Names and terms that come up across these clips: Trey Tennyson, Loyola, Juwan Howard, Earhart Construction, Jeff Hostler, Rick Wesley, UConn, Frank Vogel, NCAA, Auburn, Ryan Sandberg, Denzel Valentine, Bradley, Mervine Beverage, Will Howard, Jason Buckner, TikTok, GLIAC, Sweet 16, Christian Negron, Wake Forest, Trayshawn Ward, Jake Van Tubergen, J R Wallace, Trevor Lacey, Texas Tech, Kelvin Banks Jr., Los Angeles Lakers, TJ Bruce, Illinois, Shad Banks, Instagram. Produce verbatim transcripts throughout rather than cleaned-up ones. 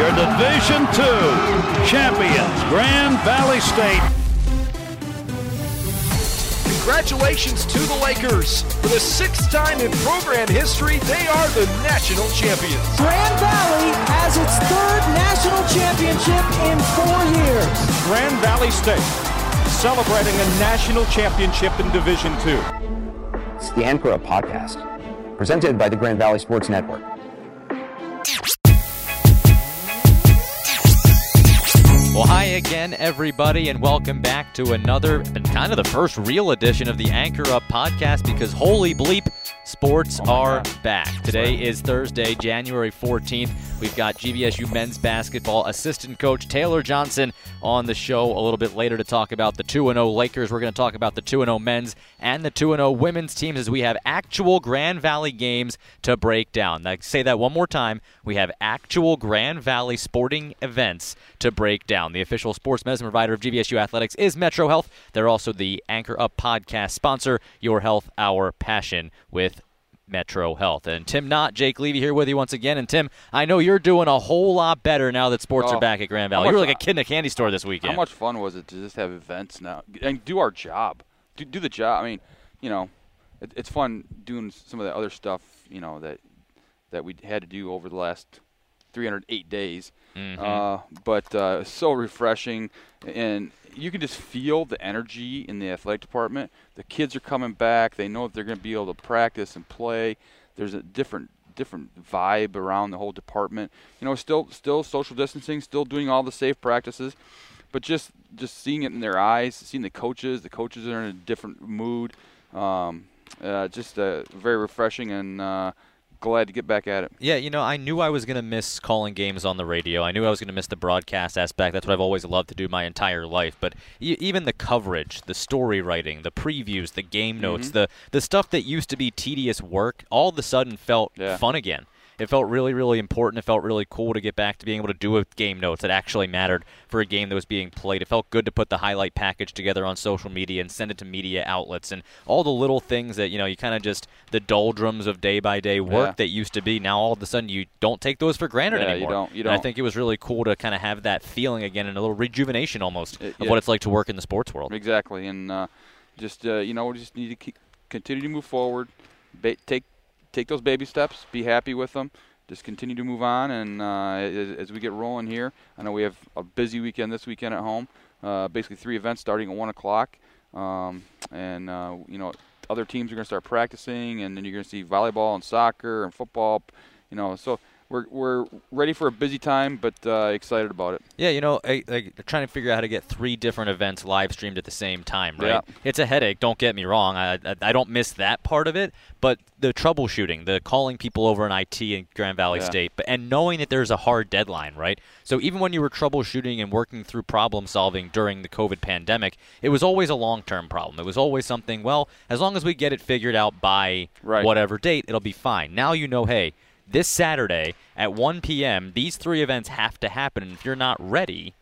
your Division two champions, Grand Valley State. Congratulations to the Lakers. For the sixth time in program history, they are the national champions. Grand Valley has its third national championship in four years. Grand Valley State celebrating a national championship in Division two. It's the Ankara podcast, presented by the Grand Valley Sports Network. Well, hi again, everybody, and welcome back to another and kind of the first real edition of the Anchor Up podcast, because holy bleep, sports oh are God. back. Today is Thursday, January fourteenth. We've got G V S U men's basketball assistant coach Taylor Johnson on the show a little bit later to talk about the two and oh Lakers. We're going to talk about the two and oh men's and the two and oh women's teams as we have actual Grand Valley games to break down. I say that one more time. We have actual Grand Valley sporting events to break down. The official sports medicine provider of G V S U Athletics is Metro Health. They're also the Anchor Up podcast sponsor, Your Health, Our Passion, with Metro Health. And Tim Knott, Jake Levy here with you once again. And Tim, I know you're doing a whole lot better now that sports oh, are back at Grand Valley. You were like a kid in a candy store this weekend. How much fun was it to just have events now and do our job? Do, do the job. I mean, you know, it, it's fun doing some of the other stuff, you know, that that we had to do over the last three hundred eight days. Mm-hmm. Uh, but uh, so refreshing. And you can just feel the energy in the athletic department. The kids are coming back. They know that they're going to be able to practice and play. There's a different different vibe around the whole department. You know, still still social distancing, still doing all the safe practices, but just, just seeing it in their eyes, seeing the coaches. The coaches are in a different mood. Um, uh, just uh, very refreshing and uh, – glad to get back at it. Yeah, you know, I knew I was going to miss calling games on the radio. I knew I was going to miss the broadcast aspect. That's what I've always loved to do my entire life. But e- even the coverage, the story writing, the previews, the game notes, mm-hmm. the, the stuff that used to be tedious work, all of a sudden felt yeah. fun again. It felt really, really important. It felt really cool to get back to being able to do a game notes that actually mattered for a game that was being played. It felt good to put the highlight package together on social media and send it to media outlets and all the little things that, you know, you kind of just the doldrums of day-by-day work yeah. that used to be. Now all of a sudden you don't take those for granted yeah, anymore. You don't, you don't. And I think it was really cool to kind of have that feeling again and a little rejuvenation almost it, of yeah. what it's like to work in the sports world. Exactly. And uh, just, uh, you know, we just need to keep, continue to move forward, ba- take Take those baby steps, be happy with them, just continue to move on, and uh, as, as we get rolling here, I know we have a busy weekend this weekend at home, uh, basically three events starting at one o'clock, um, and, uh, you know, other teams are going to start practicing, and then you're going to see volleyball and soccer and football, you know, so we're we're ready for a busy time, but uh, excited about it. Yeah, you know, I, I, trying to figure out how to get three different events live streamed at the same time, right? Yeah. It's a headache, don't get me wrong. I, I I don't miss that part of it, but the troubleshooting, the calling people over in I T in Grand Valley yeah. State, but and knowing that there's a hard deadline, right? So even when you were troubleshooting and working through problem solving during the COVID pandemic, it was always a long-term problem. It was always something, well, as long as we get it figured out by right. whatever date, it'll be fine. Now you know, hey, this Saturday at one p.m., these three events have to happen, and if you're not ready,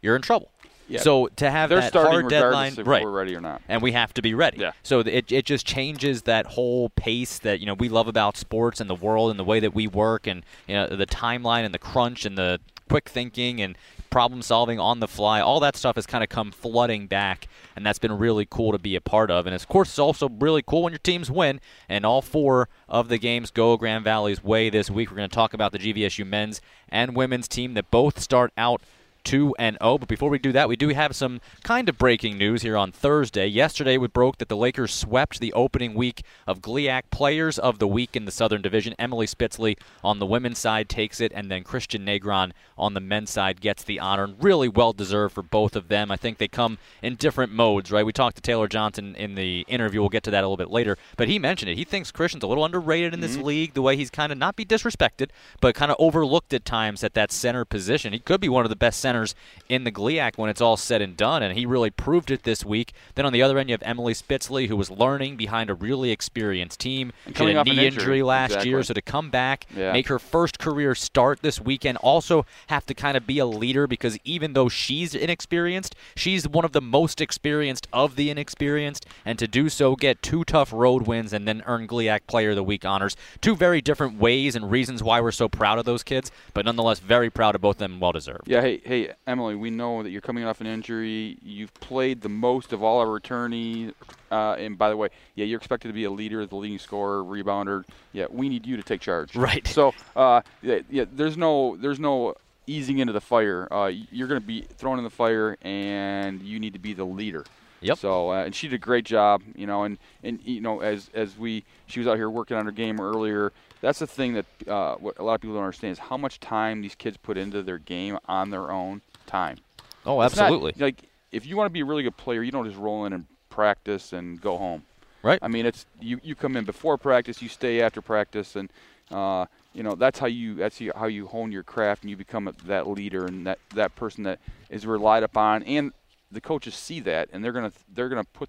you're in trouble. Yeah. So to have They're that hard deadline, if right? We're ready or not, and we have to be ready. Yeah. So it it just changes that whole pace that you know we love about sports and the world and the way that we work and you know the timeline and the crunch and the quick thinking and problem solving on the fly. All that stuff has kind of come flooding back, and that's been really cool to be a part of. And, of course, it's also really cool when your teams win, and all four of the games go Grand Valley's way this week. We're going to talk about the G V S U men's and women's team that both start out two and oh. But before we do that, we do have some kind of breaking news here on Thursday. Yesterday, we broke that the Lakers swept the opening week of GLIAC Players of the Week in the Southern Division. Emily Spitzley on the women's side takes it, and then Christian Negron on the men's side gets the honor. Really well-deserved for both of them. I think they come in different modes, right? We talked to Taylor Johnson in the interview. We'll get to that a little bit later. But he mentioned it. He thinks Christian's a little underrated in this mm-hmm. league, the way he's kind of not be disrespected, but kind of overlooked at times at that center position. He could be one of the best centers centers in the GLIAC when it's all said and done, and he really proved it this week. Then on the other end, you have Emily Spitzley, who was learning behind a really experienced team. And coming she had a off knee an injury, injury last exactly. year, so to come back, yeah. make her first career start this weekend, also have to kind of be a leader because even though she's inexperienced, she's one of the most experienced of the inexperienced, and to do so, get two tough road wins and then earn GLIAC Player of the Week honors. Two very different ways and reasons why we're so proud of those kids, but nonetheless very proud of both of them and well-deserved. Yeah, hey, hey, Emily, we know that you're coming off an injury. You've played the most of all our returnees. Uh, and by the way, yeah, you're expected to be a leader, the leading scorer, rebounder. Yeah, we need you to take charge. Right. So, uh, yeah, yeah, there's no, there's no easing into the fire. Uh, you're going to be thrown in the fire, and you need to be the leader. Yep. So, uh, and she did a great job, you know, and, and you know, as as we, she was out here working on her game earlier. That's the thing that uh, what a lot of people don't understand is how much time these kids put into their game on their own time. Oh, absolutely. It's not, like, if you want to be a really good player, you don't just roll in and practice and go home. Right. I mean, it's you, you come in before practice, you stay after practice, and uh, you know that's how you that's how you hone your craft and you become a, that leader and that, that person that is relied upon. And the coaches see that, and they're gonna they're gonna put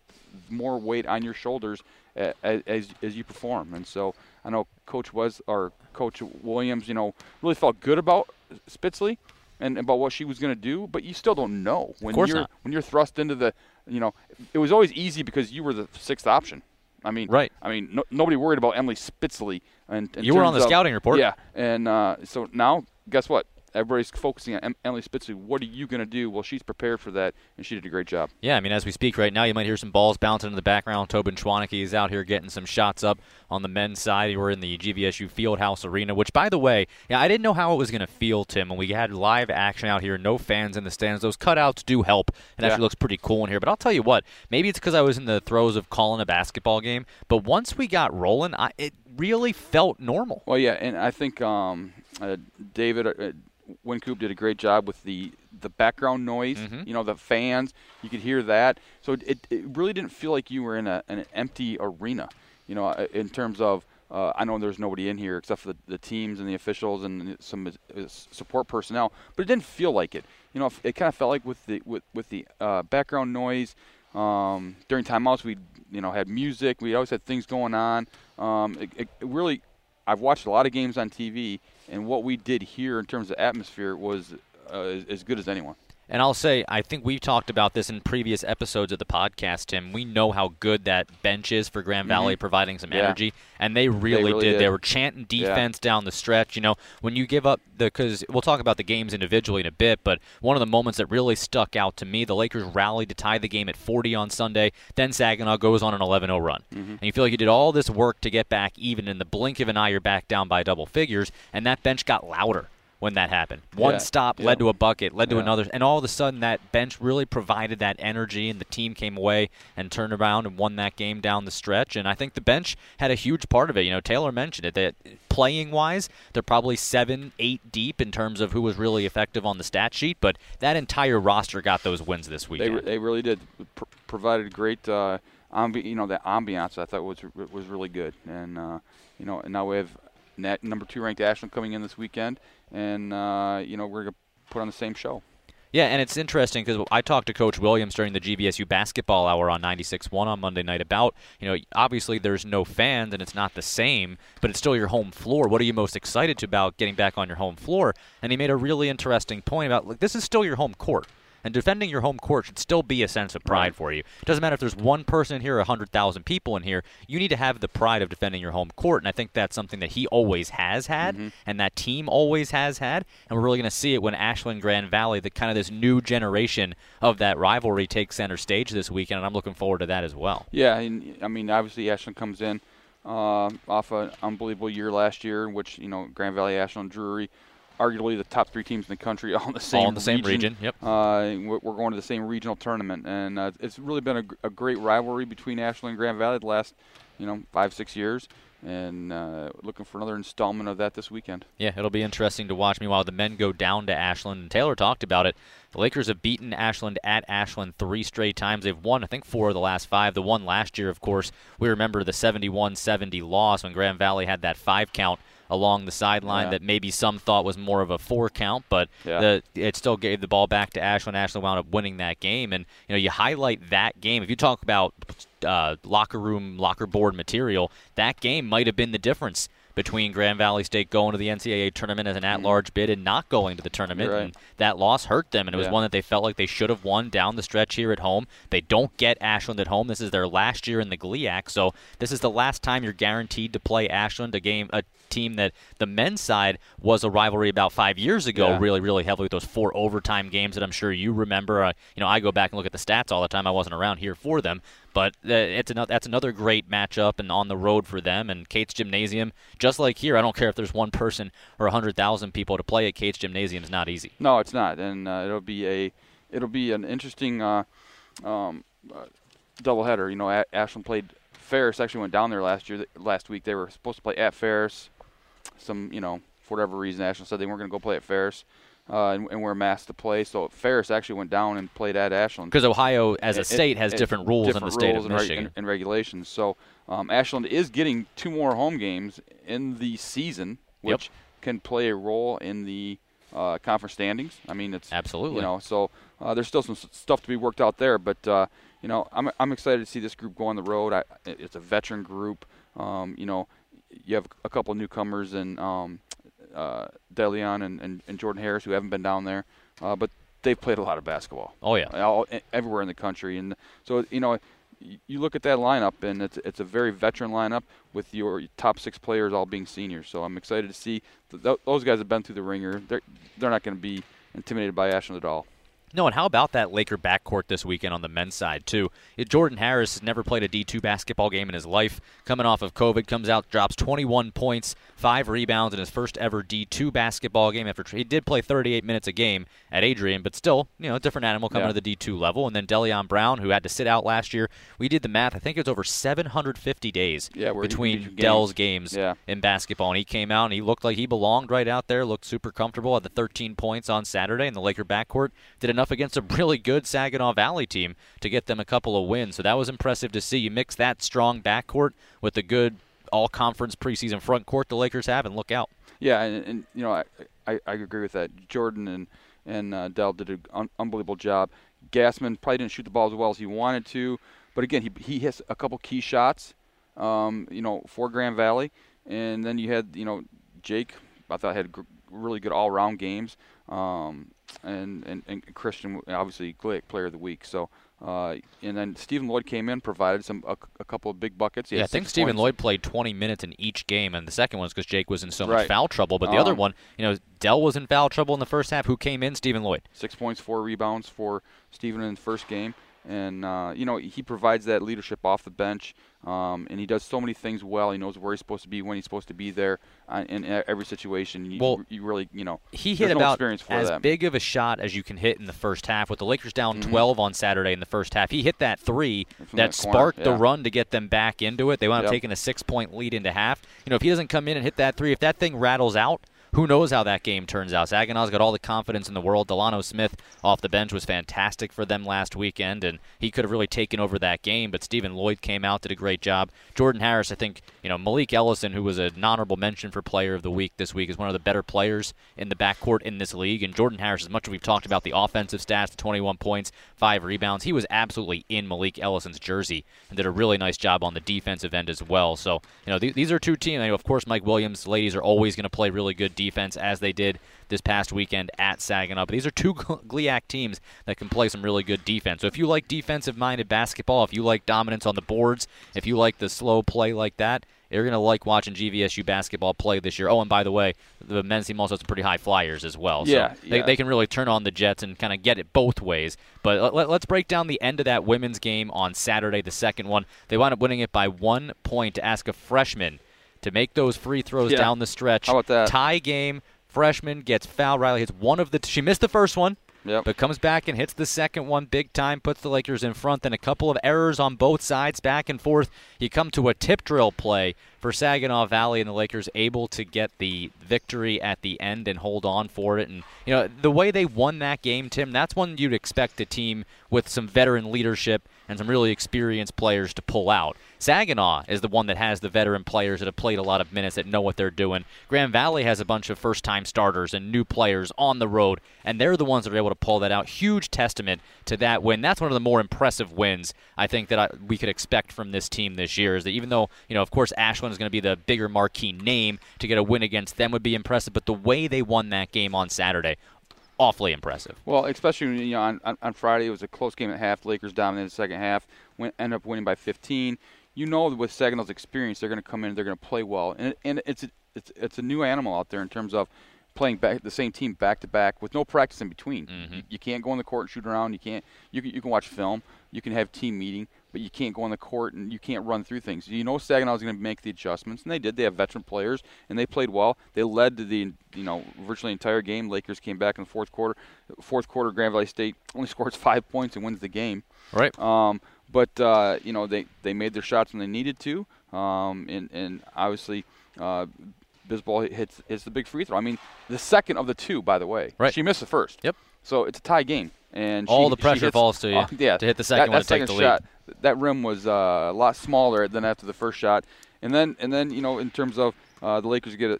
more weight on your shoulders as as, as you perform. And so I know Coach Wes or Coach Williams, you know, really felt good about Spitzley and about what she was gonna do, but you still don't know when you're not. when you're thrust into the, you know, it was always easy because you were the sixth option. I mean, right. I mean, no, nobody worried about Emily Spitzley, and you were on the of, scouting report. Yeah, and uh, so now guess what? Everybody's focusing on Emily Spitzley. What are you going to do? Well, she's prepared for that, and she did a great job. Yeah, I mean, as we speak right now, you might hear some balls bouncing in the background. Tobin Schwaneke is out here getting some shots up on the men's side. We're in the G V S U Fieldhouse Arena, which, by the way, yeah, I didn't know how it was going to feel, Tim, when we had live action out here, no fans in the stands. Those cutouts do help. It yeah. actually looks pretty cool in here. But I'll tell you what, maybe it's because I was in the throes of calling a basketball game, but once we got rolling, I, it really felt normal. Well, yeah, and I think um, uh, David uh, – Wincoop did a great job with the, the background noise, mm-hmm. you know, the fans. You could hear that. So it, it really didn't feel like you were in a, an empty arena, you know, in terms of uh, I know there's nobody in here except for the, the teams and the officials and some support personnel, but it didn't feel like it. You know, it kind of felt like with the with, with the uh, background noise um, during timeouts we, you know, had music. We always had things going on. Um, it, it really – I've watched a lot of games on T V, and what we did here in terms of atmosphere was uh, as good as anyone. And I'll say, I think we've talked about this in previous episodes of the podcast, Tim. We know how good that bench is for Grand Valley, mm-hmm. providing some yeah. energy, and they really, they really did. did. They were chanting defense yeah. down the stretch. You know, when you give up the – because we'll talk about the games individually in a bit, but one of the moments that really stuck out to me, the Lakers rallied to tie the game at forty on Sunday. Then Saginaw goes on an eleven oh run. Mm-hmm. And you feel like you did all this work to get back even. In the blink of an eye, you're back down by double figures, and that bench got louder when that happened. One yeah, stop yeah. led to a bucket, led to yeah. another, and all of a sudden that bench really provided that energy, and the team came away and turned around and won that game down the stretch. And I think the bench had a huge part of it. You know, Taylor mentioned it, that playing-wise, they're probably seven, eight deep in terms of who was really effective on the stat sheet, but that entire roster got those wins this weekend. They, they really did. Pro- provided great, uh, ambi- you know, that ambiance I thought was was really good. And, uh, you know, and now we have number two ranked Ashland coming in this weekend, and uh, you know we're going to put on the same show. Yeah, and it's interesting because I talked to Coach Williams during the G V S U basketball hour on ninety-six point one on Monday night about, you know, obviously there's no fans and it's not the same, but it's still your home floor. What are you most excited about getting back on your home floor? And he made a really interesting point about, like, this is still your home court. And defending your home court should still be a sense of pride right. for you. It doesn't matter if there's one person in here or one hundred thousand people in here. You need to have the pride of defending your home court, and I think that's something that he always has had mm-hmm. and that team always has had, and we're really going to see it when Ashland Grand Valley, the kind of this new generation of that rivalry, takes center stage this weekend, and I'm looking forward to that as well. Yeah, and, I mean, obviously Ashland comes in uh, off an unbelievable year last year in which, you know, Grand Valley, Ashland, Drury, arguably the top three teams in the country, all in the same region. All in the same region, yep. Uh, we're going to the same regional tournament. And uh, it's really been a, a great rivalry between Ashland and Grand Valley the last, you know, five, six years. And uh, looking for another installment of that this weekend. Yeah, it'll be interesting to watch. Meanwhile, the men go down to Ashland, and Taylor talked about it. The Lakers have beaten Ashland at Ashland three straight times. They've won, I think, four of the last five. The one last year, of course, we remember the seventy-one seventy loss when Grand Valley had that five count along the sideline yeah. that maybe some thought was more of a four count, but yeah. the, it still gave the ball back to Ashland. Ashland wound up winning that game. And, you know, you highlight that game. If you talk about uh, locker room, locker board material, that game might have been the difference between Grand Valley State going to the N C double A tournament as an at-large bid and not going to the tournament. Right. And that loss hurt them, and it was yeah. one that they felt like they should have won down the stretch here at home. They don't get Ashland at home. This is their last year in the GLIAC, so this is the last time you're guaranteed to play Ashland, a game, a team that the men's side was a rivalry about five years ago, yeah. really, really heavily with those four overtime games that I'm sure you remember. Uh, you know, I go back and look at the stats all the time. I wasn't around here for them. But it's another, that's another great matchup and on the road for them. And Cates Gymnasium, just like here, I don't care if there's one person or one hundred thousand people to play at Cates Gymnasium. It's not easy. No, it's not. And uh, it'll be a it'll be an interesting uh, um, uh, doubleheader. You know, a Ashland played Ferris. Actually went down there last year. Last week they were supposed to play at Ferris. Some, you know, for whatever reason, Ashland said they weren't going to go play at Ferris. Uh, and, and we're masked to play. So Ferris actually went down and played at Ashland. Because Ohio as a state has it, different rules different than the state of Michigan. And, and regulations. So um, Ashland is getting two more home games in the season, which yep. can play a role in the uh, conference standings. I mean, it's absolutely. You know, so uh, there's still some stuff to be worked out there. But, uh, you know, I'm, I'm excited to see this group go on the road. I, it's a veteran group. Um, you know, you have a couple of newcomers and um, – Uh, Deleon and, and, and Jordan Harris, who haven't been down there, uh, but they've played a lot of basketball. Oh yeah, all, everywhere in the country, and so you know, you look at that lineup, and it's it's a very veteran lineup with your top six players all being seniors. So I'm excited to see th those guys have been through the ringer. They're they're not going to be intimidated by Ashland at all. No, and how about that Laker backcourt this weekend on the men's side, too? Jordan Harris has never played a D two basketball game in his life. Coming off of COVID, comes out, drops twenty-one points, five rebounds in his first ever D two basketball game. After he did play thirty-eight minutes a game at Adrian, but still, you know, different animal coming yeah. to the D two level. And then Deleon Brown, who had to sit out last year. We did the math. I think it was over seven hundred fifty days yeah, between Dell's games, games yeah. in basketball. And he came out, and he looked like he belonged right out there, looked super comfortable, had the thirteen points on Saturday, and the Laker backcourt did enough against a really good Saginaw Valley team to get them a couple of wins. So that was impressive to see. You mix that strong backcourt with the good all-conference preseason front court the Lakers have, and look out. Yeah, and, and you know, I, I, I agree with that. Jordan and, and uh, Dell did an un unbelievable job. Gassman probably didn't shoot the ball as well as he wanted to, but again, he, he hits a couple key shots, um, you know, for Grand Valley. And then you had, you know, Jake, I thought had gr really good all-round games. Um, And, and and Christian, obviously, GLIAC Player of the Week. So, uh, and then Stephen Lloyd came in, provided some a, a couple of big buckets. He yeah, I think Stephen points. Lloyd played twenty minutes in each game, and the second one was because Jake was in so right. much foul trouble. But the um, other one, you know, Dell was in foul trouble in the first half. Who came in? Stephen Lloyd. Six points, four rebounds for Stephen in the first game, and uh, you know, he provides that leadership off the bench, um, and he does so many things well. He knows where he's supposed to be, when he's supposed to be there, uh, in every situation. You, well, you really, you know, he hit no about for as that. big of a shot as you can hit in the first half. With the Lakers down mm-hmm. twelve on Saturday in the first half, he hit that three that, that sparked yeah. the run to get them back into it. They wound up yep. taking a six-point lead into half. You know, if he doesn't come in and hit that three, if that thing rattles out, who knows how that game turns out. Saginaw's got all the confidence in the world. Delano Smith off the bench was fantastic for them last weekend, and he could have really taken over that game, but Stephen Lloyd came out, did a great job. Jordan Harris, I think, you know, Malik Ellison, who was an honorable mention for Player of the Week this week, is one of the better players in the backcourt in this league, and Jordan Harris, as much as we've talked about the offensive stats, the twenty-one points, five rebounds, he was absolutely in Malik Ellison's jersey and did a really nice job on the defensive end as well. So, you know, th these are two teams. I know, of course, Mike Williams, ladies, are always going to play really good defense. defense as they did this past weekend at Saginaw. But these are two GLIAC teams that can play some really good defense. So if you like defensive-minded basketball, if you like dominance on the boards, if you like the slow play like that, you're going to like watching G V S U basketball play this year. Oh, and by the way, the men's team also has some pretty high flyers as well. Yeah, so they, yeah. they can really turn on the jets and kind of get it both ways. But let, let's break down the end of that women's game on Saturday, the second one. They wound up winning it by one point to ask a freshman to make those free throws yeah. down the stretch. How about that? Tie game. Freshman gets fouled. Riley hits one of the two. She missed the first one, yep. but comes back and hits the second one big time, puts the Lakers in front. Then a couple of errors on both sides, back and forth. You come to a tip drill play for Saginaw Valley, and the Lakers able to get the victory at the end and hold on for it. And, you know, the way they won that game, Tim, that's one you'd expect a team with some veteran leadership and some really experienced players to pull out. Saginaw is the one that has the veteran players that have played a lot of minutes that know what they're doing. Grand Valley has a bunch of first-time starters and new players on the road, and they're the ones that are able to pull that out. Huge testament to that win. That's one of the more impressive wins I think that I, we could expect from this team this year, is that even though, you know, of course Ashland is going to be the bigger marquee name, to get a win against them would be impressive, but the way they won that game on Saturday, awfully impressive. Well, especially, you know, on, on Friday, it was a close game at half. Lakers dominated the second half, went, ended up winning by fifteen. You know, with Saginaw's experience, they're going to come in, they're going to play well. And, and it's, a, it's, it's a new animal out there in terms of playing back the same team back-to-back with no practice in between. Mm-hmm. you, you can't go on the court and shoot around. You can't. You can, you can watch film. You can have team meeting, but you can't go on the court and you can't run through things. You know Saginaw's going to make the adjustments, and they did. They have veteran players, and they played well. They led to the, you know, virtually entire game. Lakers came back in the fourth quarter. Fourth quarter, Grand Valley State only scores five points and wins the game. Right. Um, but, uh, you know, they, they made their shots when they needed to, um, and, and obviously uh, – Bisbal hits, hits the big free throw. I mean, the second of the two, by the way. Right. She missed the first. Yep. So it's a tie game. And all she, the pressure hits, falls to you uh, yeah, to hit the second that, one that to second take the shot, lead. That rim was uh, a lot smaller than after the first shot. And then, and then you know, in terms of uh, the Lakers get a,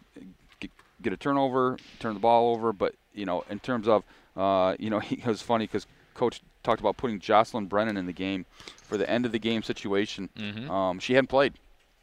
get, get a turnover, turn the ball over. But, you know, in terms of, uh, you know, it was funny because Coach talked about putting Jocelyn Brennan in the game for the end of the game situation. Mm-hmm. Um, she hadn't played.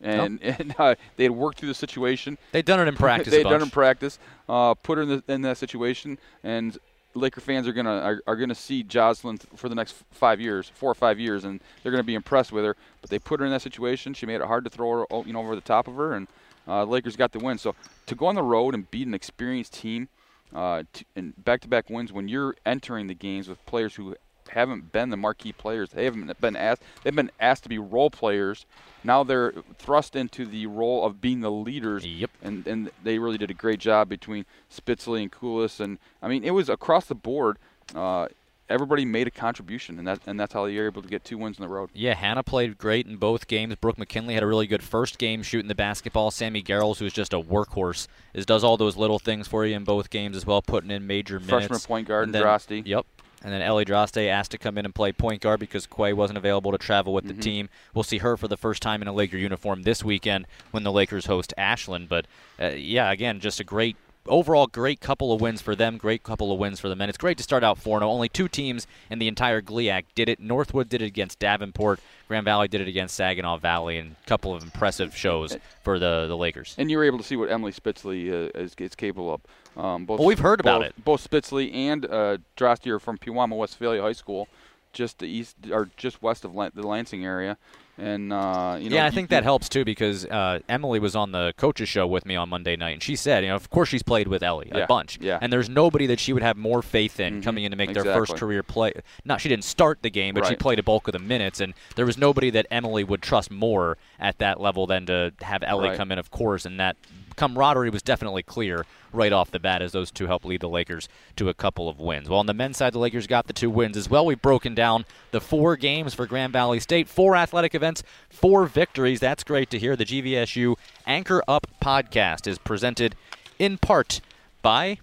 And, nope. and uh, they had worked through the situation. They'd done it in practice. They'd done it in practice. Uh, put her in, the, in that situation, and Laker fans are gonna are, are gonna see Jocelyn for the next five years, four or five years, and they're gonna be impressed with her. But they put her in that situation. She made it hard to throw her, you know, over the top of her, and uh, Lakers got the win. So to go on the road and beat an experienced team uh, to, and back-to-back wins when you're entering the games with players who haven't been the marquee players. They haven't been asked. They've been asked to be role players. Now they're thrust into the role of being the leaders. Yep. And and they really did a great job between Spitzley and Kulis. And I mean, it was across the board. Uh, Everybody made a contribution, and that and that's how you're able to get two wins on the road. Yeah, Hannah played great in both games. Brooke McKinley had a really good first game shooting the basketball. Sammy Garrels, who's just a workhorse, is does all those little things for you in both games as well, putting in major minutes. Freshman point guard, Droste. Yep. And then Ellie Droste asked to come in and play point guard because Quay wasn't available to travel with mm-hmm. the team. We'll see her for the first time in a Laker uniform this weekend when the Lakers host Ashland. But, uh, yeah, again, just a great overall great couple of wins for them, great couple of wins for the men. It's great to start out four and oh. Only two teams in the entire GLIAC did it. Northwood did it against Davenport. Grand Valley did it against Saginaw Valley, and a couple of impressive shows for the, the Lakers. And you were able to see what Emily Spitzley uh, is, is capable of. Um, both, well, we've heard about both, it. Both Spitzley and uh, Droste are from Pewama, Westphalia High School, just the east or just west of Lan- the Lansing area. And uh, you know, yeah, I think that helps too because uh, Emily was on the coach's show with me on Monday night, and she said, you know, of course she's played with Ellie yeah, a bunch, yeah. and there's nobody that she would have more faith in mm-hmm. coming in to make exactly. their first career play. Not she didn't start the game, but right. she played a bulk of the minutes, and there was nobody that Emily would trust more at that level than to have Ellie right. come in, of course, and that camaraderie was definitely clear right off the bat as those two helped lead the Lakers to a couple of wins. Well, on the men's side, the Lakers got the two wins as well. We've broken down the four games for Grand Valley State, four athletic events, four victories. That's great to hear. The G V S U Anchor Up podcast is presented in part by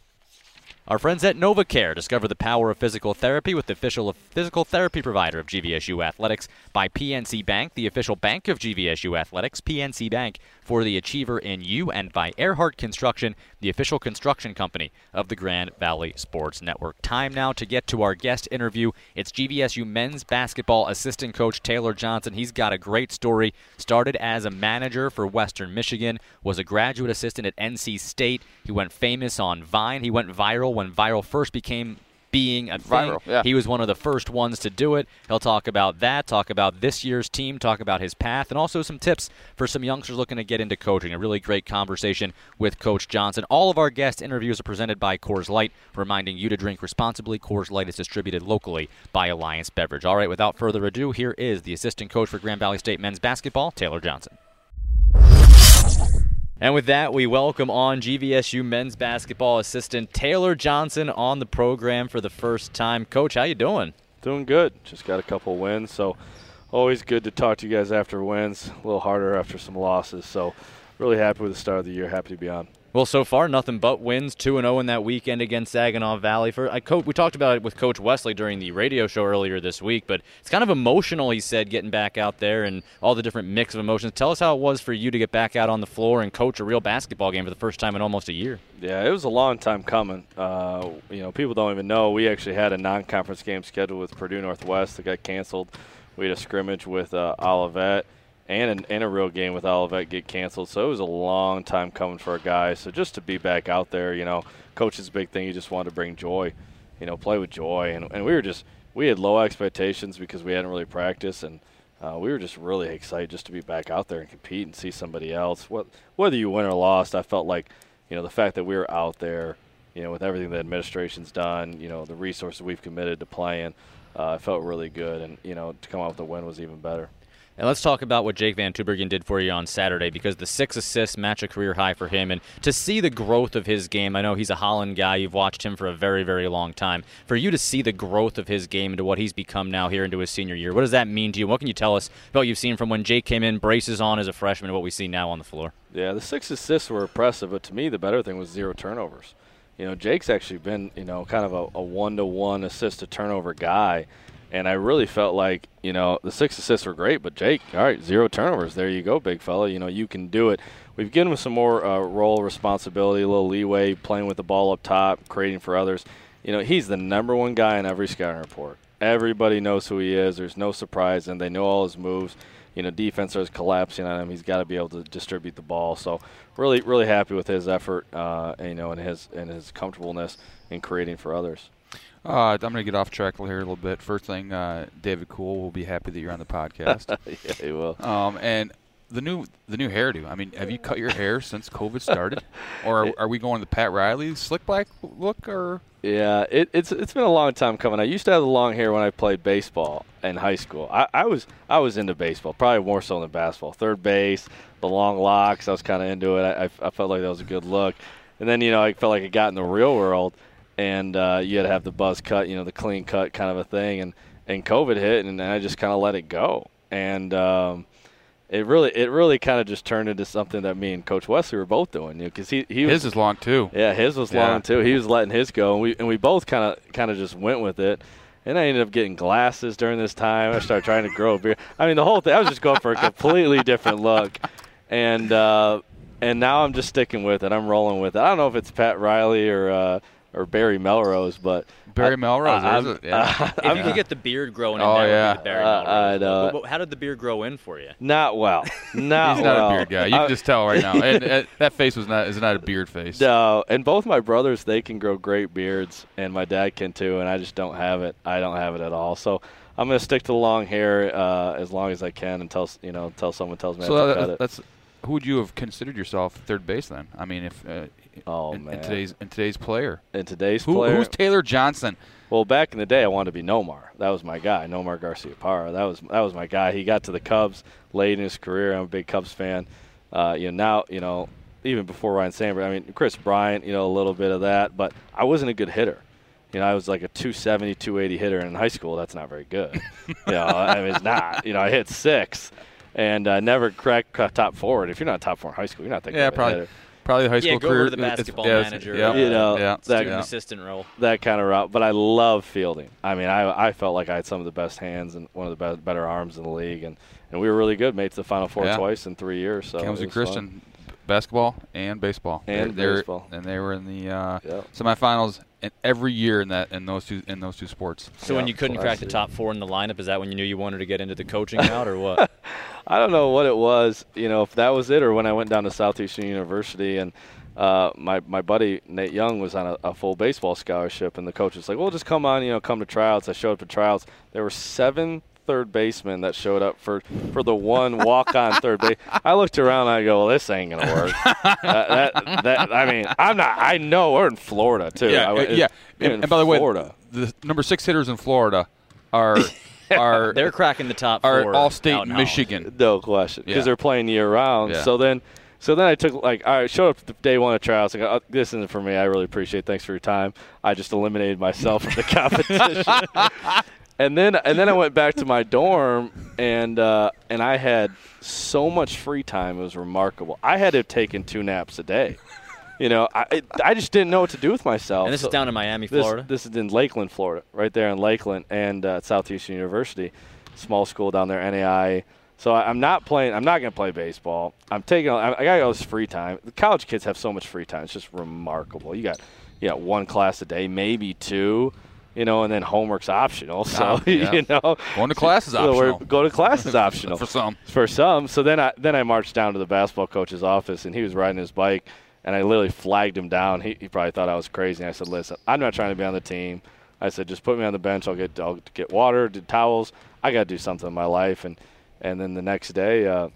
our friends at NovaCare. Discover the power of physical therapy with the official physical therapy provider of G V S U Athletics by P N C Bank, the official bank of G V S U Athletics, P N C Bank for the Achiever in You, and by Earhart Construction, the official construction company of the Grand Valley Sports Network. Time now to get to our guest interview. It's G V S U men's basketball assistant coach Taylor Johnson. He's got a great story. Started as a manager for Western Michigan, was a graduate assistant at N C State. He went famous on Vine. He went viral when viral first became being a thing. Yeah. He was one of the first ones to do it. He'll talk about that, talk about this year's team, talk about his path, and also some tips for some youngsters looking to get into coaching. A really great conversation with Coach Johnson. All of our guest interviews are presented by Coors Light, reminding you to drink responsibly. Coors Light is distributed locally by Alliance Beverage. All right, without further ado, here is the assistant coach for Grand Valley State men's basketball, Taylor Johnson. And with that, we welcome on G V S U men's basketball assistant Taylor Johnson on the program for the first time. Coach, how you doing? Doing good. Just got a couple wins, so always good to talk to you guys after wins. A little harder after some losses, so really happy with the start of the year. Happy to be on. Well, so far, nothing but wins, two and oh in that weekend against Saginaw Valley. For I, co we talked about it with Coach Wesley during the radio show earlier this week, but it's kind of emotional, he said, getting back out there and all the different mix of emotions. Tell us how it was for you to get back out on the floor and coach a real basketball game for the first time in almost a year. Yeah, it was a long time coming. Uh, you know, people don't even know. We actually had a non-conference game scheduled with Purdue Northwest that got canceled. We had a scrimmage with uh, Olivet. And, an, and a real game with Olivet get canceled. So it was a long time coming for our guys. So just to be back out there, you know, coach's big thing. You just wanted to bring joy, you know, play with joy. And, and we were just – we had low expectations because we hadn't really practiced. And uh, we were just really excited just to be back out there and compete and see somebody else. What, whether you win or lost, I felt like, you know, the fact that we were out there, you know, with everything the administration's done, you know, the resources we've committed to playing, uh, it felt really good. And, you know, to come out with the win was even better. And let's talk about what Jake Van Tubergen did for you on Saturday, because the six assists match a career high for him. And to see the growth of his game, I know he's a Holland guy. You've watched him for a very, very long time. For you to see the growth of his game into what he's become now here into his senior year, what does that mean to you? What can you tell us about what you've seen from when Jake came in, braces on as a freshman, and what we see now on the floor? Yeah, the six assists were impressive, but to me the better thing was zero turnovers. You know, Jake's actually been, you know, kind of a one-to-one assist-to-turnover guy. And I really felt like, you know, the six assists were great, but Jake, all right, zero turnovers. There you go, big fella. You know, you can do it. We've given him some more uh, role responsibility, a little leeway, playing with the ball up top, creating for others. You know, he's the number one guy in every scouting report. Everybody knows who he is. There's no surprise, and they know all his moves. You know, defense is collapsing on him. He's got to be able to distribute the ball. So really, really happy with his effort, uh, and, you know, and his, and his comfortableness in creating for others. Uh, I'm going to get off track here a little bit. First thing, uh, David Kuhl will be happy that you're on the podcast. Yeah, he will. Um, and the new the new hairdo. I mean, have you cut your hair since COVID started, or are, are we going to Pat Riley slick back look? Or yeah, it, it's it's been a long time coming. I used to have the long hair when I played baseball in high school. I, I was I was into baseball, probably more so than basketball. Third base, the long locks. I was kind of into it. I, I felt like that was a good look. And then, you know, I felt like it got in the real world. And uh, you had to have the buzz cut, you know, the clean cut kind of a thing. And, and COVID hit, and I just kind of let it go. And um, it really it really kind of just turned into something that me and Coach Wesley were both doing. You know, 'cause he, he was, his is long, too. Yeah, his was yeah. long, too. He was letting his go. And we, and we both kind of kind of just went with it. And I ended up getting glasses during this time. I started trying to grow a beard. I mean, the whole thing, I was just going for a completely different look. And, uh, and now I'm just sticking with it. I'm rolling with it. I don't know if it's Pat Riley or uh, – or Barry Melrose, but Barry I, Melrose. I, is it? Yeah. If you could get the beard growing in, oh, there, yeah. Barry Melrose. Uh, I know. But, but how did the beard grow in for you? Not well. Not He's well. Not a beard guy. You can just tell right now. And, and that face was not is not a beard face. No. And both my brothers, they can grow great beards, and my dad can too. And I just don't have it. I don't have it at all. So I'm gonna stick to long hair uh, as long as I can until you know until someone tells me. So I have that, to cut that's it. Who would you have considered yourself third base then? I mean, if. Uh, Oh in, man! In today's in today's player. In today's Who, player. Who's Taylor Johnson? Well, back in the day, I wanted to be Nomar. That was my guy, Nomar Garciaparra. That was that was my guy. He got to the Cubs late in his career. I'm a big Cubs fan. Uh, you know now, you know, even before Ryan Sandberg. I mean, Chris Bryant. You know, a little bit of that, but I wasn't a good hitter. You know, I was like a two seventy, two eighty hitter in high school. That's not very good. you know, I mean, it's not. You know, I hit six, and I uh, never cracked top forward. If you're not top four in high school, you're not that yeah, good. Yeah, probably. Hitter. Probably the high school yeah, go career. Over the basketball it's, manager, yeah, you know, yeah, that yeah. assistant role, that kind of route. But I love fielding. I mean, I I felt like I had some of the best hands and one of the best, better arms in the league, and, and we were really good. Made it to the Final Four yeah. twice in three years. So Kalamazoo Christian, fun. Basketball and baseball, and They're, baseball, and they were in the uh, yep. semifinals in every year in that in those two in those two sports. So yeah, when you couldn't crack the top four in the lineup, is that when you knew you wanted to get into the coaching route, or what? I don't know what it was, you know, if that was it or when I went down to Southeastern University and uh, my, my buddy Nate Young was on a, a full baseball scholarship and the coach was like, well, just come on, you know, come to tryouts. I showed up to tryouts. There were seven third basemen that showed up for, for the one walk-on third base. I looked around and I go, well, this ain't going to work. uh, that, that, I mean, I'm not – I know we're in Florida too. Yeah, I, uh, yeah. And, and by the way, Florida. the number six hitters in Florida are – Are, they're cracking the top four. Are all-state Michigan. No question, because yeah. they're playing year-round. Yeah. So then so then I took, like, I showed up the day one of trials. I go, oh, this isn't for me. I really appreciate it. Thanks for your time. I just eliminated myself from the competition. and then and then I went back to my dorm, and uh, and I had so much free time. It was remarkable. I had to have taken two naps a day. you know, I I just didn't know what to do with myself. And this so is down in Miami, Florida. This, this is in Lakeland, Florida, right there in Lakeland, and uh, Southeastern University, small school down there, N A I A. So I, I'm not playing. I'm not going to play baseball. I'm taking. I, I got all this free time. The college kids have so much free time. It's just remarkable. You got, you got one class a day, maybe two. You know, and then homework's optional. So, oh, yeah. you know. Going to class is optional. Go to class is optional. For some. For some. So then I then I marched down to the basketball coach's office, and he was riding his bike, and I literally flagged him down. He, he probably thought I was crazy. And I said, listen, I'm not trying to be on the team. I said, just put me on the bench. I'll get I'll get water, do towels. I got to do something in my life. And, and then the next day, uh,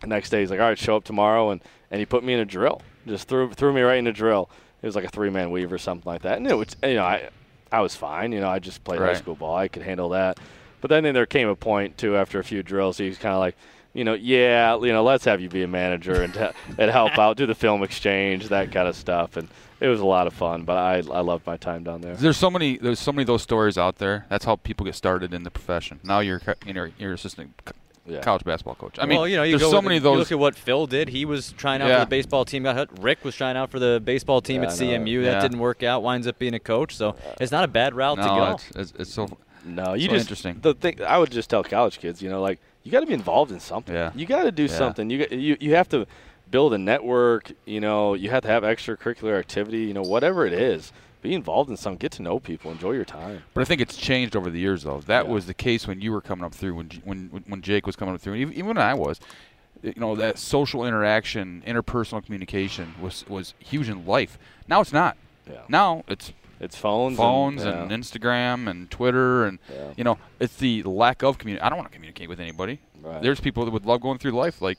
the next day he's like, all right, show up tomorrow. And, and he put me in a drill. Just threw, threw me right in a drill. It was like a three-man weave or something like that. And it was, you know, I – I was fine. You know, I just played right. high school ball. I could handle that. But then, then there came a point, too, after a few drills, he was kind of like, you know, yeah, you know, let's have you be a manager and and help out, do the film exchange, that kind of stuff. And it was a lot of fun, but I I loved my time down there. There's so many there's so many of those stories out there. That's how people get started in the profession. Now you're you're, you're assistant yeah. college basketball coach. I mean, well, you know, you there's go so many the, of those. You look at what Phil did. He was trying out yeah. for the baseball team. Got hurt. Rick was trying out for the baseball team yeah, at C M U. That yeah. didn't work out. Winds up being a coach. So yeah. it's not a bad route no, to go. It's, it's, it's so no, you so just interesting. The thing I would just tell college kids, you know, like you got to be involved in something. Yeah. You got to do yeah. something. You you you have to build a network. You know, you have to have extracurricular activity. You know, whatever it is. Be involved in some. Get to know people. Enjoy your time. But I think it's changed over the years, though. That yeah. was the case when you were coming up through, when when when Jake was coming up through, and even when I was. You know, that social interaction, interpersonal communication was, was huge in life. Now it's not. Yeah. Now it's it's phones, phones, and, and yeah. Instagram and Twitter, and yeah. you know, it's the lack of community. I don't want to communicate with anybody. Right. There's people that would love going through life like.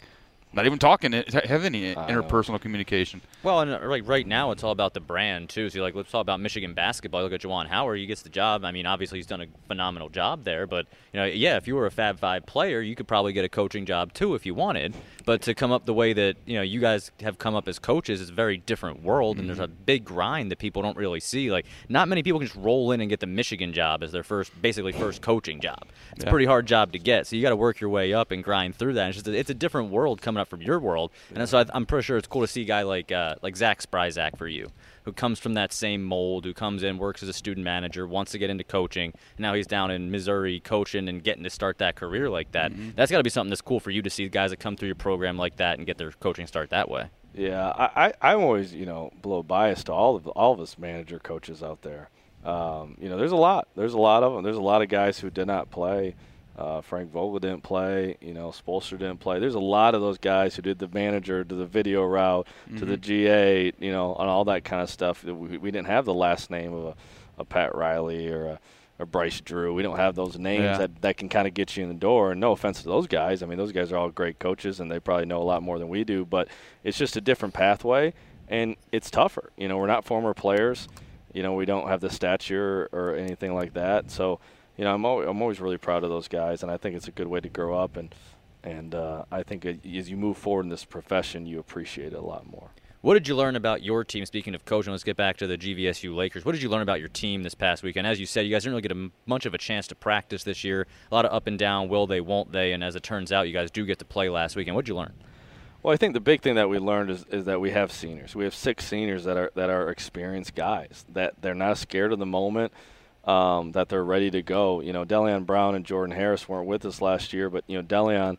Not even talking, have any interpersonal know. communication. Well, and like right now, it's all about the brand too. So, you're like, let's talk about Michigan basketball. Look at Juwan Howard; he gets the job. I mean, obviously, he's done a phenomenal job there. But you know, yeah, if you were a Fab Five player, you could probably get a coaching job too if you wanted. But to come up the way that you know you guys have come up as coaches is a very different world, mm-hmm. and there's a big grind that people don't really see. Like, not many people can just roll in and get the Michigan job as their first, basically first coaching job. It's yeah. a pretty hard job to get, so you got to work your way up and grind through that. It's just a, it's a different world coming up from your world, and so I'm pretty sure it's cool to see a guy like uh, like Zach Spryzak for you, who comes from that same mold, who comes in, works as a student manager, wants to get into coaching, and now he's down in Missouri coaching and getting to start that career like that. Mm-hmm. That's got to be something that's cool for you to see guys that come through your program like that and get their coaching start that way. Yeah, I, I, I'm always you know blow biased to all of all of us manager coaches out there. Um, you know, there's a lot, there's a lot of them. There's a lot of guys who did not play. Uh, Frank Vogel didn't play. You know, Spoelstra didn't play. There's a lot of those guys who did the manager to the video route to mm-hmm. the G A, you know, and all that kind of stuff. We, we didn't have the last name of a, a Pat Riley or a or Bryce Drew. We don't have those names yeah. that, that can kind of get you in the door. And no offense to those guys. I mean, those guys are all great coaches, and they probably know a lot more than we do. But it's just a different pathway, and it's tougher. You know, we're not former players. You know, we don't have the stature or anything like that. So – You know, I'm always, I'm always really proud of those guys, and I think it's a good way to grow up. And and uh, I think as you move forward in this profession, you appreciate it a lot more. What did you learn about your team? Speaking of coaching, let's get back to the G V S U Lakers. What did you learn about your team this past weekend? As you said, you guys didn't really get a, much of a chance to practice this year. A lot of up and down, will they, won't they, and as it turns out, you guys do get to play last weekend. What did you learn? Well, I think the big thing that we learned is, is that we have seniors. We have six seniors that are that are experienced guys, that they're not scared of the moment. Um, that they're ready to go. You know, Deleon Brown and Jordan Harris weren't with us last year, but, you know, Deleon,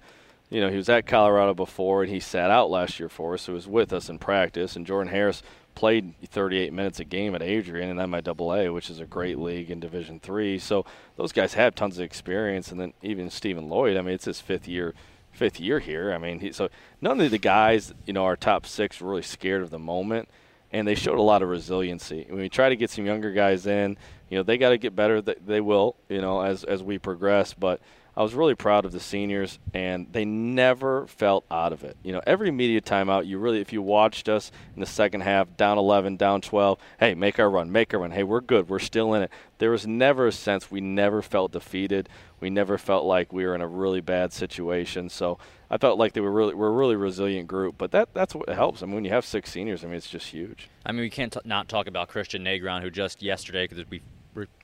you know, he was at Colorado before, and he sat out last year for us, so he was with us in practice. And Jordan Harris played thirty-eight minutes a game at Adrian and M I A A, which is a great league in Division three. So those guys have tons of experience. And then even Stephen Lloyd, I mean, it's his fifth year fifth year here. I mean, he, so none of the guys, you know, our top six were really scared of the moment. And they showed a lot of resiliency. When we try to get some younger guys in, you know, they got to get better. They will, you know, as as we progress. But I was really proud of the seniors, and they never felt out of it. You know, every media timeout, you really, if you watched us in the second half, down eleven, down twelve, hey, make our run, make our run. Hey, we're good. We're still in it. There was never a sense we never felt defeated. We never felt like we were in a really bad situation. So I felt like they were really were a really resilient group. But that that's what helps. I mean, when you have six seniors, I mean, it's just huge. I mean, we can't t- not talk about Christian Negron, who just yesterday, because we –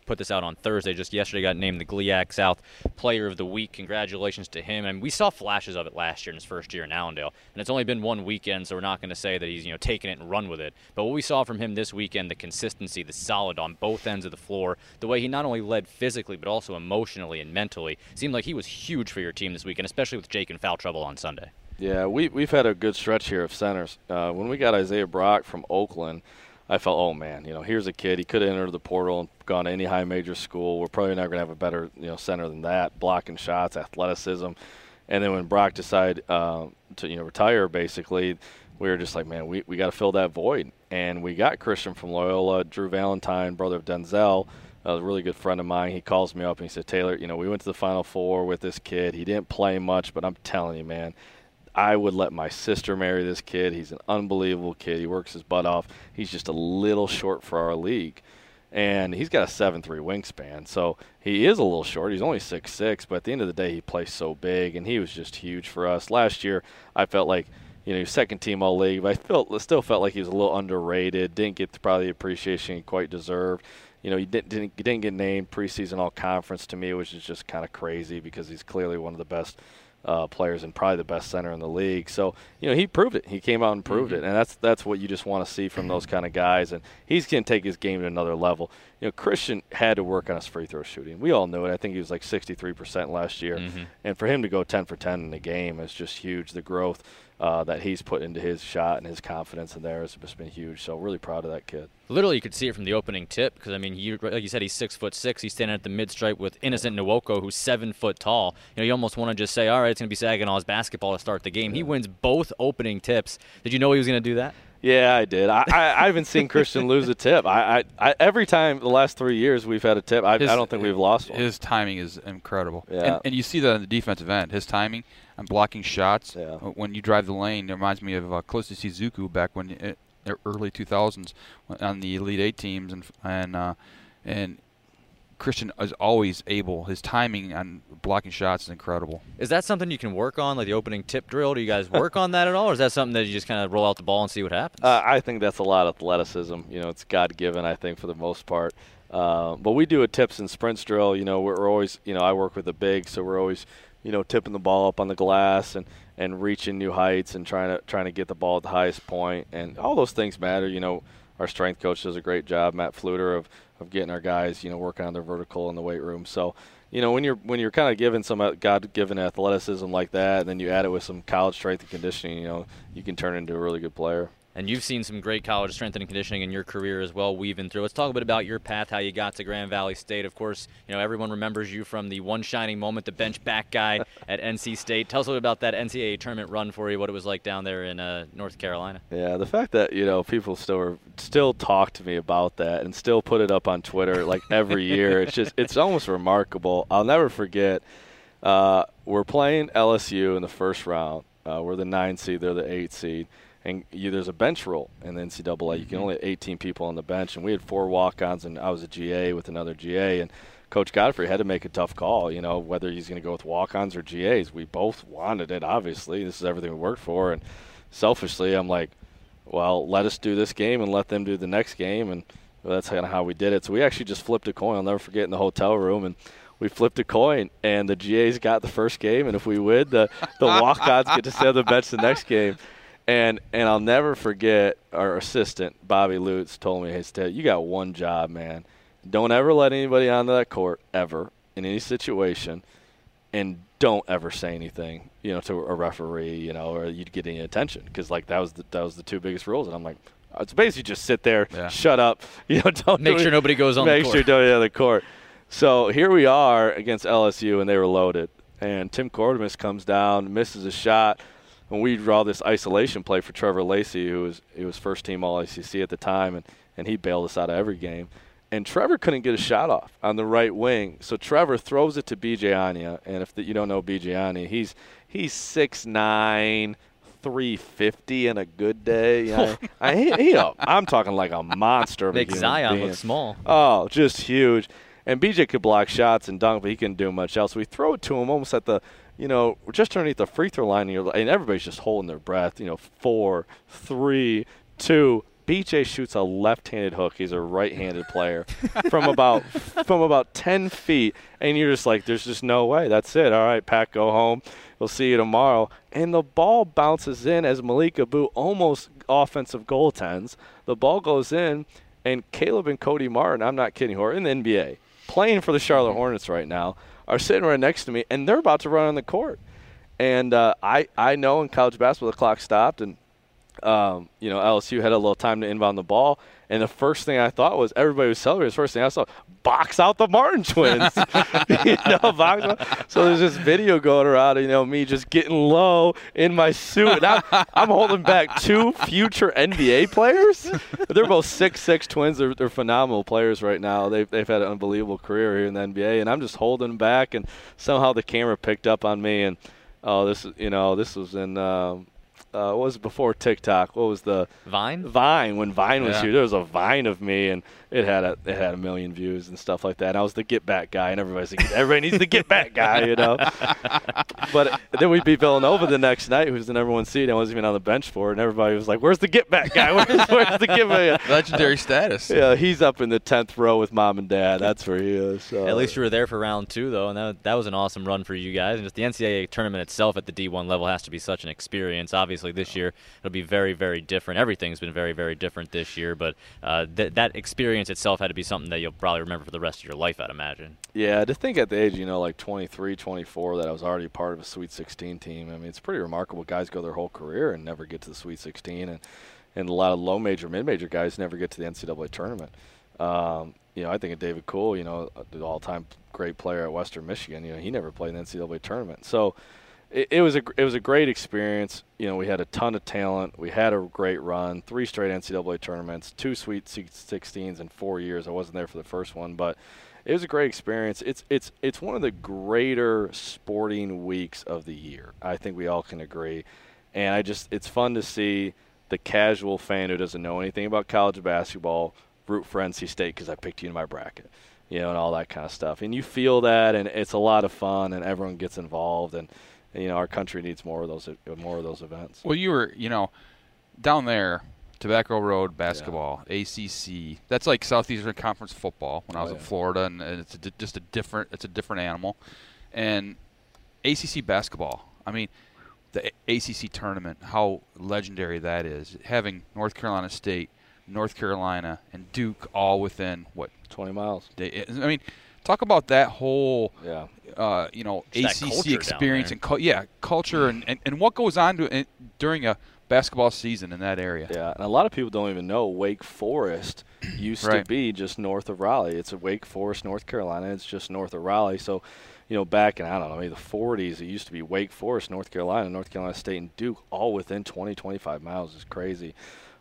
put this out on Thursday, just yesterday got named the GLIAC South Player of the Week. Congratulations to him. And we saw flashes of it last year in his first year in Allendale. And it's only been one weekend, so we're not going to say that he's, you know, taken it and run with it. But what we saw from him this weekend, the consistency, the solid on both ends of the floor, the way he not only led physically but also emotionally and mentally, seemed like he was huge for your team this weekend, especially with Jake in foul trouble on Sunday. Yeah, we, we've had a good stretch here of centers. Uh, when we got Isaiah Brock from Oakland, I felt, oh, man, you know, here's a kid. He could have entered the portal and gone to any high major school. We're probably not going to have a better, you know, center than that, blocking shots, athleticism. And then when Brock decided uh, to, you know, retire, basically, we were just like, man, we, we got to fill that void. And we got Christian from Loyola, Drew Valentine, brother of Denzel, a really good friend of mine. He calls me up and he said, Taylor, you know, we went to the Final Four with this kid. He didn't play much, but I'm telling you, man, I would let my sister marry this kid. He's an unbelievable kid. He works his butt off. He's just a little short for our league. And he's got a seven three wingspan, so he is a little short. He's only six six, but at the end of the day, he plays so big, and he was just huge for us. Last year, I felt like, you know, he was second-team All-League, but I felt, still felt like he was a little underrated, didn't get the, probably the appreciation he quite deserved. You know, he didn't, didn't, he didn't get named preseason All-Conference to me, which is just kind of crazy because he's clearly one of the best Uh, players and probably the best center in the league. So, you know, he proved it. He came out and proved mm-hmm. it. And that's that's what you just want to see from those kind of guys. And he's going to take his game to another level. You know, Christian had to work on his free throw shooting. We all knew it. I think he was like sixty-three percent last year. Mm-hmm. And for him to go ten for ten in the game is just huge. The growth Uh, that he's put into his shot and his confidence in there has just been huge. So really proud of that kid. Literally, you could see it from the opening tip because, I mean, you, like you said, he's six foot six. He's standing at the mid-stripe with Innocent Nwoko, who's seven foot tall. You know, you almost want to just say, all right, it's going to be Saginaw's basketball to start the game. Yeah. He wins both opening tips. Did you know he was going to do that? Yeah, I did. I, I, I haven't seen Christian lose a tip. I, I, I every time the last three years we've had a tip, I, his, I don't think we've lost one. His timing is incredible. Yeah. And, and you see that on the defensive end. His timing and blocking shots. Yeah. When you drive the lane, it reminds me of uh, Close to Shizuku back when it, early two thousands on the Elite Eight teams. And and uh, and Christian is always able. His timing on blocking shots is incredible. Is that something you can work on, like the opening tip drill? Do you guys work on that at all, or is that something that you just kind of roll out the ball and see what happens? Uh, I think that's a lot of athleticism. You know, it's God-given, I think, for the most part. Uh, but we do a tips and sprints drill. You know, we're always, you know, I work with the big, so we're always, you know, tipping the ball up on the glass and, and reaching new heights and trying to trying to get the ball at the highest point. And all those things matter. You know, our strength coach does a great job, Matt Fluter, of of getting our guys, you know, working on their vertical in the weight room. So, you know, when you're when you're kind of given some God-given athleticism like that, and then you add it with some college strength and conditioning, you know, you can turn into a really good player. And you've seen some great college strength and conditioning in your career as well, weaving through. Let's talk a bit about your path, how you got to Grand Valley State. Of course, you know, everyone remembers you from the one shining moment, the bench back guy at N C State. Tell us a little about that N C double A tournament run for you, what it was like down there in uh, North Carolina. Yeah, the fact that, you know, people still are, still talk to me about that and still put it up on Twitter like every year. It's just, it's almost remarkable. I'll never forget. Uh, we're playing L S U in the first round. Uh, we're the nine seed. They're the eight seed. And you, there's a bench rule in the N C double A. You can only have eighteen people on the bench. And we had four walk-ons, and I was a G A with another G A. And Coach Godfrey had to make a tough call, you know, whether he's going to go with walk-ons or G As. We both wanted it, obviously. This is everything we worked for. And selfishly, I'm like, well, let us do this game and let them do the next game. And that's kind of how we did it. So we actually just flipped a coin. I'll never forget in the hotel room. And we flipped a coin, and the G As got the first game. And if we win, the, the walk-ons get to sit on the bench the next game. And and I'll never forget our assistant, Bobby Lutz, told me, hey, State, you got one job, man. Don't ever let anybody onto that court ever in any situation, and don't ever say anything, you know, to a referee, you know, or you'd get any attention because, like, that was the, that was the two biggest rules. And I'm like, it's basically just sit there, yeah. shut up. You know, don't Make do sure it. nobody goes on Make the court. Make sure nobody on the court. So here we are against L S U, and they were loaded. And Tim Cordemus comes down, misses a shot. When we draw this isolation play for Trevor Lacey, who was he was first team All A C C at the time, and, and he bailed us out of every game. And Trevor couldn't get a shot off on the right wing, so Trevor throws it to B J Anya. And if the, you don't know B J Anya, he's he's six nine, three fifty in a good day. You know? I, he, he, I'm talking like a monster. Of Makes a Zion being. look small. Oh, just huge. And B J could block shots and dunk, but he couldn't do much else. So we throw it to him almost at the – you know, we're just underneath the free throw line, and, you're, and everybody's just holding their breath. You know, four, three, two, B J shoots a left-handed hook. He's a right-handed player from about from about ten feet, and you're just like, there's just no way. That's it. All right, Pat, go home. We'll see you tomorrow. And the ball bounces in as Malik Abu almost offensive goaltends. The ball goes in, and Caleb and Cody Martin, I'm not kidding, who are in the N B A, playing for the Charlotte Hornets right now, are sitting right next to me, and they're about to run on the court. And uh, I, I know in college basketball the clock stopped, and Um, you know, L S U had a little time to inbound the ball, and the first thing I thought was everybody was celebrating. The first thing I saw, box out the Martin twins. you know, box out. So there's this video going around, you know, me just getting low in my suit. And I'm, I'm holding back two future N B A players. They're both six six twins. They're, they're phenomenal players right now. They've, they've had an unbelievable career here in the N B A, and I'm just holding back, and somehow the camera picked up on me. And, oh, this, you know, this was in um, – Uh, what was it before TikTok? What was the Vine? Vine when Vine was yeah. here, there was a Vine of me, and it had a it had a million views and stuff like that. And I was the get back guy, and everybody's like, everybody needs the get back guy, you know. But then we beat Villanova the next night, who's the number one seed. I wasn't even on the bench for it, and everybody was like, "Where's the get back guy? Where's, where's the get back?" Legendary status. Yeah, he's up in the tenth row with mom and dad. That's where he is. So. At least you were there for round two, though, and that that was an awesome run for you guys. And just the N C double A tournament itself at the D one level has to be such an experience. Obviously. This year it'll be very, very different. Everything's been very, very different this year, but uh, th- that experience itself had to be something that you'll probably remember for the rest of your life, I'd imagine. Yeah, to think at the age, you know, like twenty-three, twenty-four, that I was already part of a Sweet sixteen team. I mean, it's pretty remarkable. Guys go their whole career and never get to the Sweet sixteen, and, and a lot of low-major, mid-major guys never get to the N C double A tournament. Um, you know, I think of David Kuhl, you know, the all-time great player at Western Michigan. You know, he never played in the N C double A tournament. So, It, it was a it was a great experience. You know, we had a ton of talent. We had a great run, three straight N C double A tournaments, two Sweet sixteens in four years. I wasn't there for the first one, but it was a great experience. It's it's it's one of the greater sporting weeks of the year. I think we all can agree. And I just it's fun to see the casual fan who doesn't know anything about college basketball root for N C State because I picked you in my bracket, you know, and all that kind of stuff. And you feel that, and it's a lot of fun, and everyone gets involved, and you know, our country needs more of those more of those events. Well, you were, you know, down there, Tobacco Road basketball, yeah. A C C. That's like Southeastern Conference football when oh, I was yeah. in Florida, and, and it's a, just a different it's a different animal. And A C C basketball. I mean, the A C C tournament, how legendary that is. Having North Carolina State, North Carolina, and Duke all within what twenty miles. They, I mean, talk about that whole, yeah. uh, you know, it's A C C experience and cu- yeah, culture and, and, and what goes on to, and, during a basketball season in that area. Yeah, and a lot of people don't even know Wake Forest used right. to be just north of Raleigh. It's a Wake Forest, North Carolina. It's just north of Raleigh. So, you know, back in, I don't know, maybe the forties, it used to be Wake Forest, North Carolina, North Carolina State, and Duke all within twenty, twenty-five miles. It's crazy.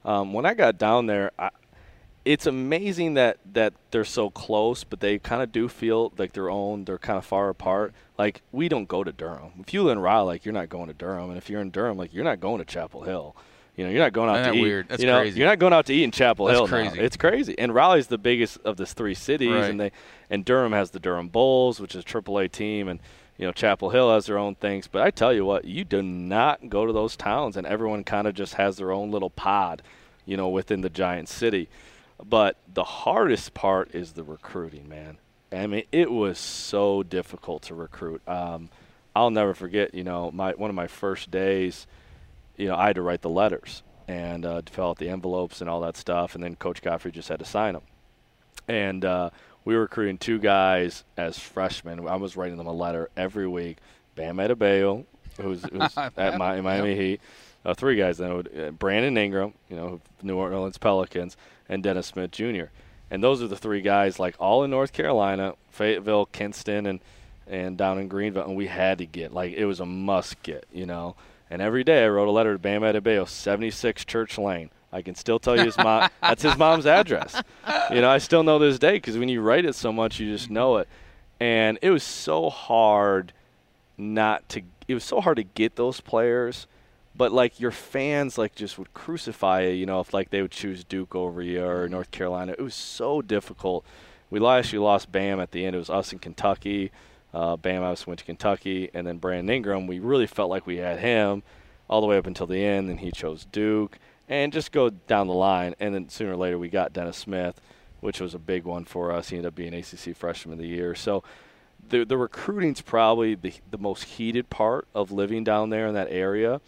Um, when I got down there, I It's amazing that, that they're so close, but they kind of do feel like they're own. They're kind of far apart. Like, we don't go to Durham. If you live in Raleigh, like, you're not going to Durham. And if you're in Durham, like, you're not going to Chapel Hill. You know, you're not going out Isn't to that eat. Weird? That's you know, crazy. You're not going out to eat in Chapel That's Hill. Crazy. Now. It's crazy. And Raleigh's the biggest of the three cities. Right. And they and Durham has the Durham Bulls, which is a triple A team. And, you know, Chapel Hill has their own things. But I tell you what, you do not go to those towns, and everyone kind of just has their own little pod, you know, within the giant city. But the hardest part is the recruiting, man. I mean, it was so difficult to recruit. Um, I'll never forget, you know, my one of my first days, you know, I had to write the letters and uh, fill out the envelopes and all that stuff. And then Coach Godfrey just had to sign them. And uh, we were recruiting two guys as freshmen. I was writing them a letter every week. Bam Adebayo, who's, who's at Miami, Miami Heat. Uh, three guys then, Brandon Ingram, you know, New Orleans Pelicans, and Dennis Smith Junior And those are the three guys, like, all in North Carolina, Fayetteville, Kinston, and and down in Greenville. And we had to get, like, it was a must get, you know. And every day I wrote a letter to Bam Adebayo, seventy-six Church Lane. I can still tell you his mom. That's his mom's address. You know, I still know this day because when you write it so much, you just know it. And it was so hard not to – it was so hard to get those players – but, like, your fans, like, just would crucify you, you know, if, like, they would choose Duke over you or North Carolina. It was so difficult. We actually lost Bam at the end. It was us in Kentucky. Uh, Bam, I went to Kentucky. And then Brandon Ingram, we really felt like we had him all the way up until the end, and he chose Duke. and just go down the line. And then sooner or later we got Dennis Smith, which was a big one for us. He ended up being A C C Freshman of the Year. So the the recruiting's probably the, the most heated part of living down there in that area.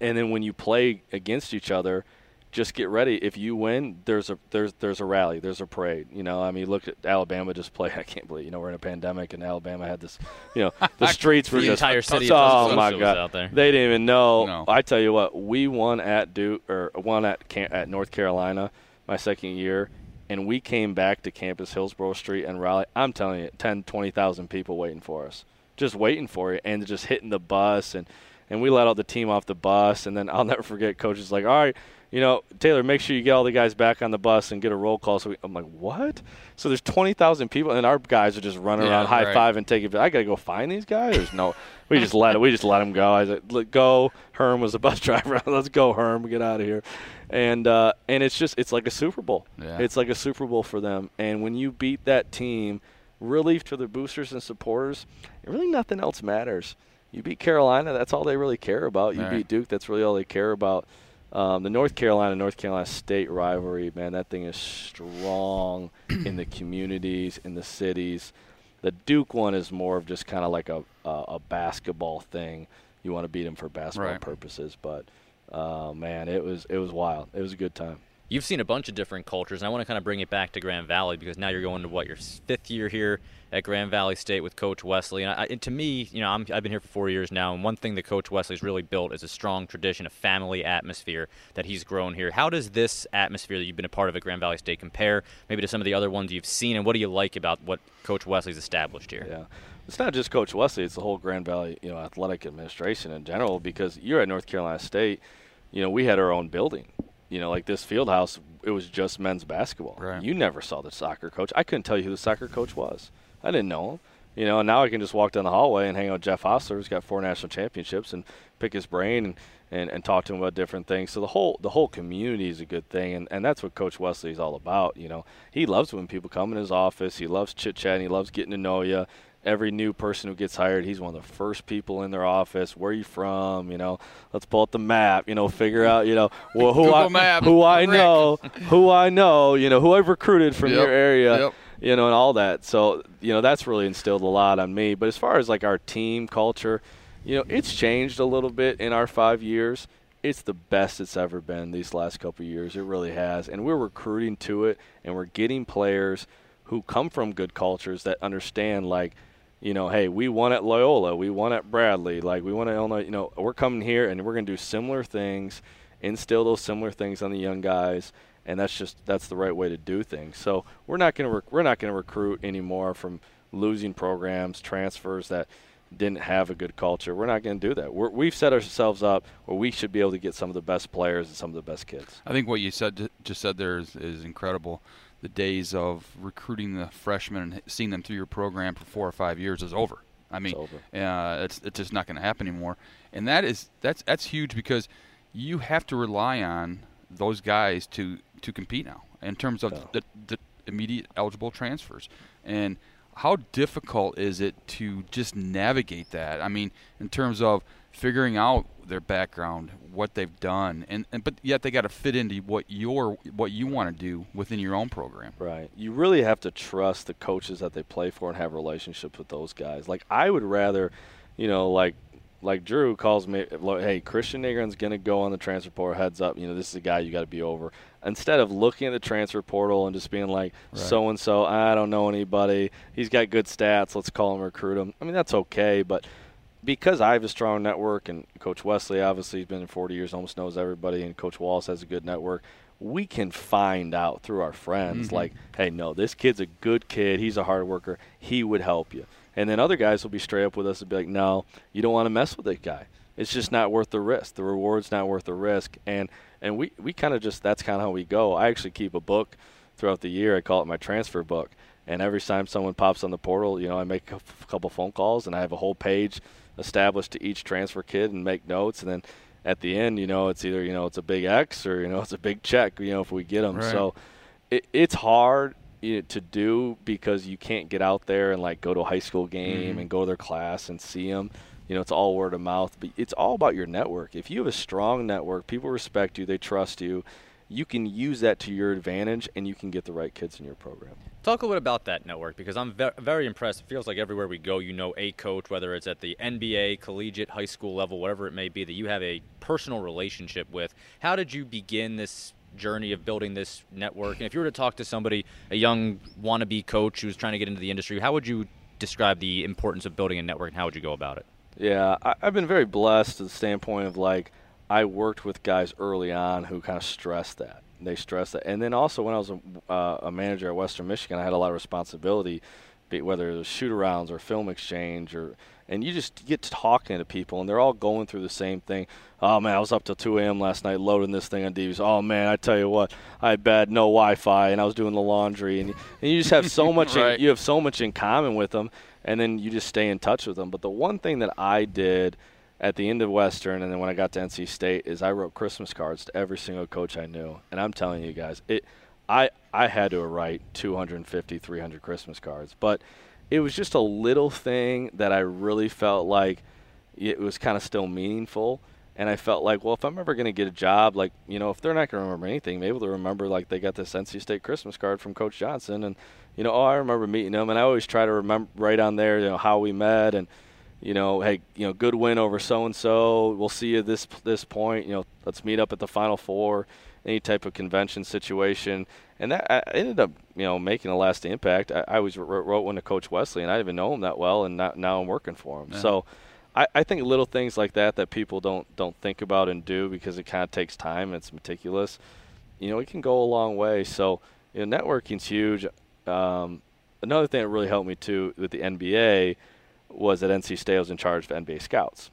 And then when you play against each other, just get ready. If you win, there's a there's there's a rally, there's a parade. You know, I mean, look at Alabama just play. I can't believe, you know, we're in a pandemic and Alabama had this, you know, the streets the were just entire city. Oh my God, out there. They didn't even know. No. I tell you what, we won at Duke or won at at North Carolina my second year, and we came back to campus Hillsborough Street and rally. I'm telling you, ten, twenty thousand people waiting for us, just waiting for you, and just hitting the bus and. And we let all the team off the bus, and then I'll never forget, Coach is like, all right, you know, Taylor, make sure you get all the guys back on the bus and get a roll call. So we, I'm like, what? So there's twenty thousand people, and our guys are just running yeah, around, high right. five and taking. I got to go find these guys. There's no. We just let it. We just let them go. I said, like, let go. Herm was the bus driver. Let's go, Herm. Get out of here. And uh, and it's just it's like a Super Bowl. Yeah. It's like a Super Bowl for them. And when you beat that team, relief to the boosters and supporters, really nothing else matters. You beat Carolina, that's all they really care about. You all right. beat Duke, that's really all they care about. Um, the North Carolina, North Carolina State rivalry, man, that thing is strong in the communities, in the cities. The Duke one is more of just kind of like a, a, a basketball thing. You want to beat them for basketball right. purposes. But, uh, man, it was it was wild. It was a good time. You've seen a bunch of different cultures, and I want to kind of bring it back to Grand Valley because now you're going to, what, your fifth year here at Grand Valley State with Coach Wesley. And, I, and to me, you know, I'm, I've been here for four years now, and one thing that Coach Wesley's really built is a strong tradition, a family atmosphere that he's grown here. How does this atmosphere that you've been a part of at Grand Valley State compare maybe to some of the other ones you've seen, and what do you like about what Coach Wesley's established here? Yeah, it's not just Coach Wesley. It's the whole Grand Valley, you know, athletic administration in general because you're at North Carolina State. You know, we had our own building. You know, like this field house, it was just men's basketball. Right. You never saw the soccer coach. I couldn't tell you who the soccer coach was. I didn't know him. You know, and now I can just walk down the hallway and hang out with Jeff Hostler, who's got four national championships, and pick his brain and, and, and talk to him about different things. So the whole the whole community is a good thing, and, and that's what Coach Wesley is all about. You know, he loves when people come in his office. He loves chit-chatting. He loves getting to know you. Every new person who gets hired, he's one of the first people in their office. Where are you from? You know, let's pull up the map. You know, figure out. You know, well, who Google I map, who I Rick. know, who I know. You know, who I've recruited from yep, your area. Yep. You know, and all that. So, you know, that's really instilled a lot on me. But as far as like our team culture, you know, it's changed a little bit in our five years. It's the best it's ever been these last couple of years. It really has, and we're recruiting to it, and we're getting players who come from good cultures that understand like. You know, hey, we won at Loyola, we won at Bradley, like we won at Illinois. You know, we're coming here and we're going to do similar things, instill those similar things on the young guys, and that's just that's the right way to do things. So we're not going to rec- we're not going to recruit anymore from losing programs, transfers that didn't have a good culture. We're not going to do that. We're, we've set ourselves up where we should be able to get some of the best players and some of the best kids. I think what you said just said there is, is incredible. The days of recruiting the freshmen and seeing them through your program for four or five years is over. I mean, it's over. Uh, it's, it's just not going to happen anymore. And that is that's that's huge because you have to rely on those guys to, to compete now in terms of oh. the, the immediate eligible transfers. And how difficult is it to just navigate that? I mean, in terms of figuring out their background, what they've done, and, and but yet they got to fit into what your what you want to do within your own program. Right. You really have to trust the coaches that they play for and have relationships with those guys. Like I would rather, you know, like like Drew calls me, hey, Christian Negron's going to go on the transfer portal, heads up, you know, this is a guy you got to be over. Instead of looking at the transfer portal and just being like, right. so-and-so, I don't know anybody, he's got good stats, let's call him, recruit him. I mean, that's okay, but – because I have a strong network, and Coach Wesley obviously has been in forty years, almost knows everybody, and Coach Wallace has a good network, we can find out through our friends, mm-hmm. like, hey, no, this kid's a good kid. He's a hard worker. He would help you. And then other guys will be straight up with us and be like, no, you don't want to mess with that guy. It's just not worth the risk. The reward's not worth the risk. And and we, we kind of just – that's kind of how we go. I actually keep a book throughout the year. I call it my transfer book. And every time someone pops on the portal, you know, I make a f- couple phone calls, and I have a whole page – established to each transfer kid and make notes, and then at the end, you know, it's either, you know, it's a big X or, you know, it's a big check, you know, if we get them. Right. So it, it's hard you know, to do because you can't get out there and, like, go to a high school game mm-hmm. and go to their class and see them. you know, it's all word of mouth, but it's all about your network. If you have a strong network, people respect you, they trust you, you can use that to your advantage, and you can get the right kids in your program. Talk a little bit about that network, because I'm ve- very impressed. It feels like everywhere we go, you know a coach, whether it's at the N B A, collegiate, high school level, whatever it may be, that you have a personal relationship with. How did you begin this journey of building this network? And if you were to talk to somebody, a young wannabe coach who's trying to get into the industry, how would you describe the importance of building a network, and how would you go about it? Yeah, I- I've been very blessed to the standpoint of, like, I worked with guys early on who kind of stressed that. They stressed that. And then also when I was a, uh, a manager at Western Michigan, I had a lot of responsibility, whether it was shoot-arounds or film exchange. or And you just get to talking to people, and they're all going through the same thing. Oh, man, I was up till two a.m. last night loading this thing on D Vs. Oh, man, I tell you what, I had bad no Wi-Fi, and I was doing the laundry. And, and you just have so much right. in, you have so much in common with them, and then you just stay in touch with them. But the one thing that I did – at the end of Western, and then when I got to N C State, is I wrote Christmas cards to every single coach I knew. And I'm telling you guys, it, I I had to write two hundred fifty, three hundred Christmas cards. But it was just a little thing that I really felt like it was kind of still meaningful. And I felt like, well, if I'm ever going to get a job, like, you know, if they're not going to remember anything, maybe they'll remember, like, they got this N C State Christmas card from Coach Johnson. And, you know, oh, I remember meeting him. And I always try to remember right on there, you know, how we met and, you know, hey, you know, good win over so-and-so. We'll see you this this point. You know, let's meet up at the Final Four, any type of convention situation. And that I ended up, you know, making a lasting impact. I, I always wrote one to Coach Wesley, and I didn't even know him that well, and not, now I'm working for him. Yeah. So I, I think little things like that that people don't, don't think about and do because it kind of takes time and it's meticulous, you know, it can go a long way. So, you know, networking's huge. Um, another thing that really helped me, too, with the N B A – was at N C State, I was in charge of N B A scouts.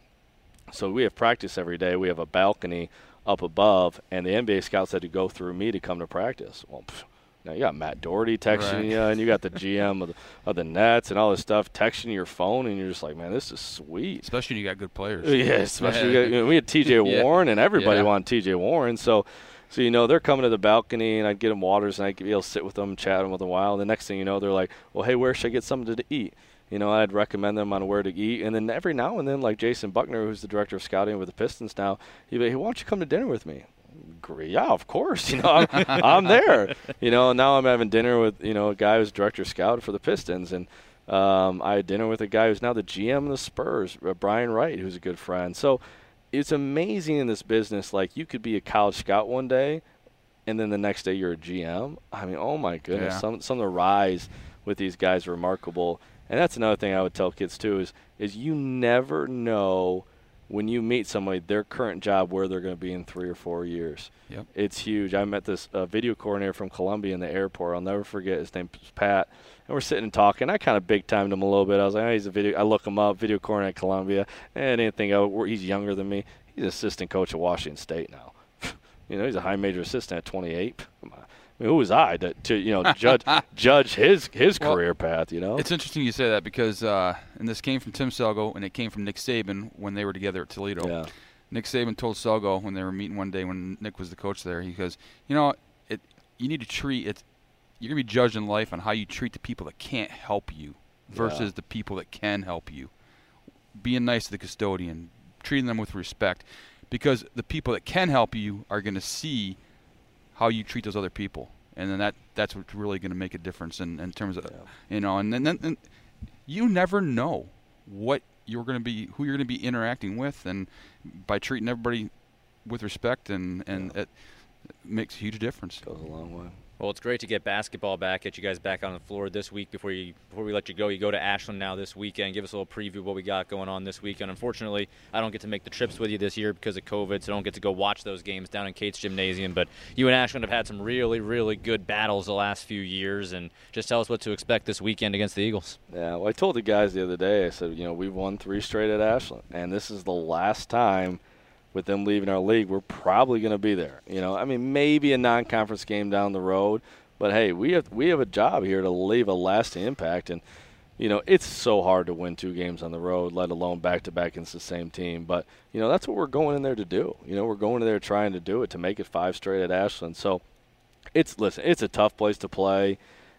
So we have practice every day. We have a balcony up above, and the N B A scouts had to go through me to come to practice. Well, pff, now you got Matt Doherty texting right. you, and you got the G M of, the, of the Nets and all this stuff texting your phone, and you're just like, man, this is sweet. Especially when you got good players. Yeah, especially yeah. You got, you know, we had T J Warren, yeah. and everybody yeah. wanted T J Warren. So, so, you know, they're coming to the balcony, and I'd get them waters, and I'd be able to sit with them and chat them with them a while. And the next thing you know, they're like, well, hey, where should I get something to eat? You know, I'd recommend them on where to eat. And then every now and then, like Jason Buckner, who's the director of scouting with the Pistons now, he'd be like, hey, why don't you come to dinner with me? Yeah, of course. You know, I'm, I'm there. You know, now I'm having dinner with, you know, a guy who's director of scouting for the Pistons. And um, I had dinner with a guy who's now the G M of the Spurs, uh, Brian Wright, who's a good friend. So it's amazing in this business. Like, you could be a college scout one day, and then the next day you're a G M. I mean, oh, my goodness. Yeah. Some, some of the rise with these guys are remarkable. And that's another thing I would tell kids, too, is is you never know when you meet somebody, their current job, where they're going to be in three or four years. Yep. It's huge. I met this uh, video coordinator from Columbia in the airport. I'll never forget. His name was Pat. And we're sitting and talking. I kind of big-timed him a little bit. I was like, oh, he's a video. I look him up, video coordinator at Columbia. And I didn't think I would, he's younger than me. He's an assistant coach at Washington State now. You know, he's a high-major assistant at twenty-eight. Come on. I mean, who was I to, to you know, judge judge his, his well, career path, you know? It's interesting you say that because, uh, and this came from Tim Selgo, and it came from Nick Saban when they were together at Toledo. Yeah. Nick Saban told Selgo when they were meeting one day when Nick was the coach there, he goes, you know, it you need to treat it. You're going to be judged in life on how you treat the people that can't help you versus yeah. the people that can help you. Being nice to the custodian, treating them with respect, because the people that can help you are going to see how you treat those other people, and then that that's what's really going to make a difference in, in terms of, yeah. you know, and then and, and you never know what you're going to be, who you're going to be interacting with, and by treating everybody with respect, and, and yeah. it, it makes a huge difference. Goes a long way. Well, it's great to get basketball back, get you guys back on the floor this week. Before you, before we let you go, you go to Ashland now this weekend. Give us a little preview of what we got going on this weekend. Unfortunately, I don't get to make the trips with you this year because of COVID, so I don't get to go watch those games down in Kate's Gymnasium. But you and Ashland have had some really, really good battles the last few years, and just tell us what to expect this weekend against the Eagles. Yeah, well, I told the guys the other day, I said, you know, we've won three straight at Ashland, and this is the last time with them leaving our league, we're probably going to be there. You know, I mean, maybe a non-conference game down the road, but hey, we have we have a job here to leave a lasting impact. And you know, it's so hard to win two games on the road, let alone back-to-back against the same team. But you know, that's what we're going in there to do. You know, we're going in there trying to do it to make it five straight at Ashland. So it's listen, it's a tough place to play.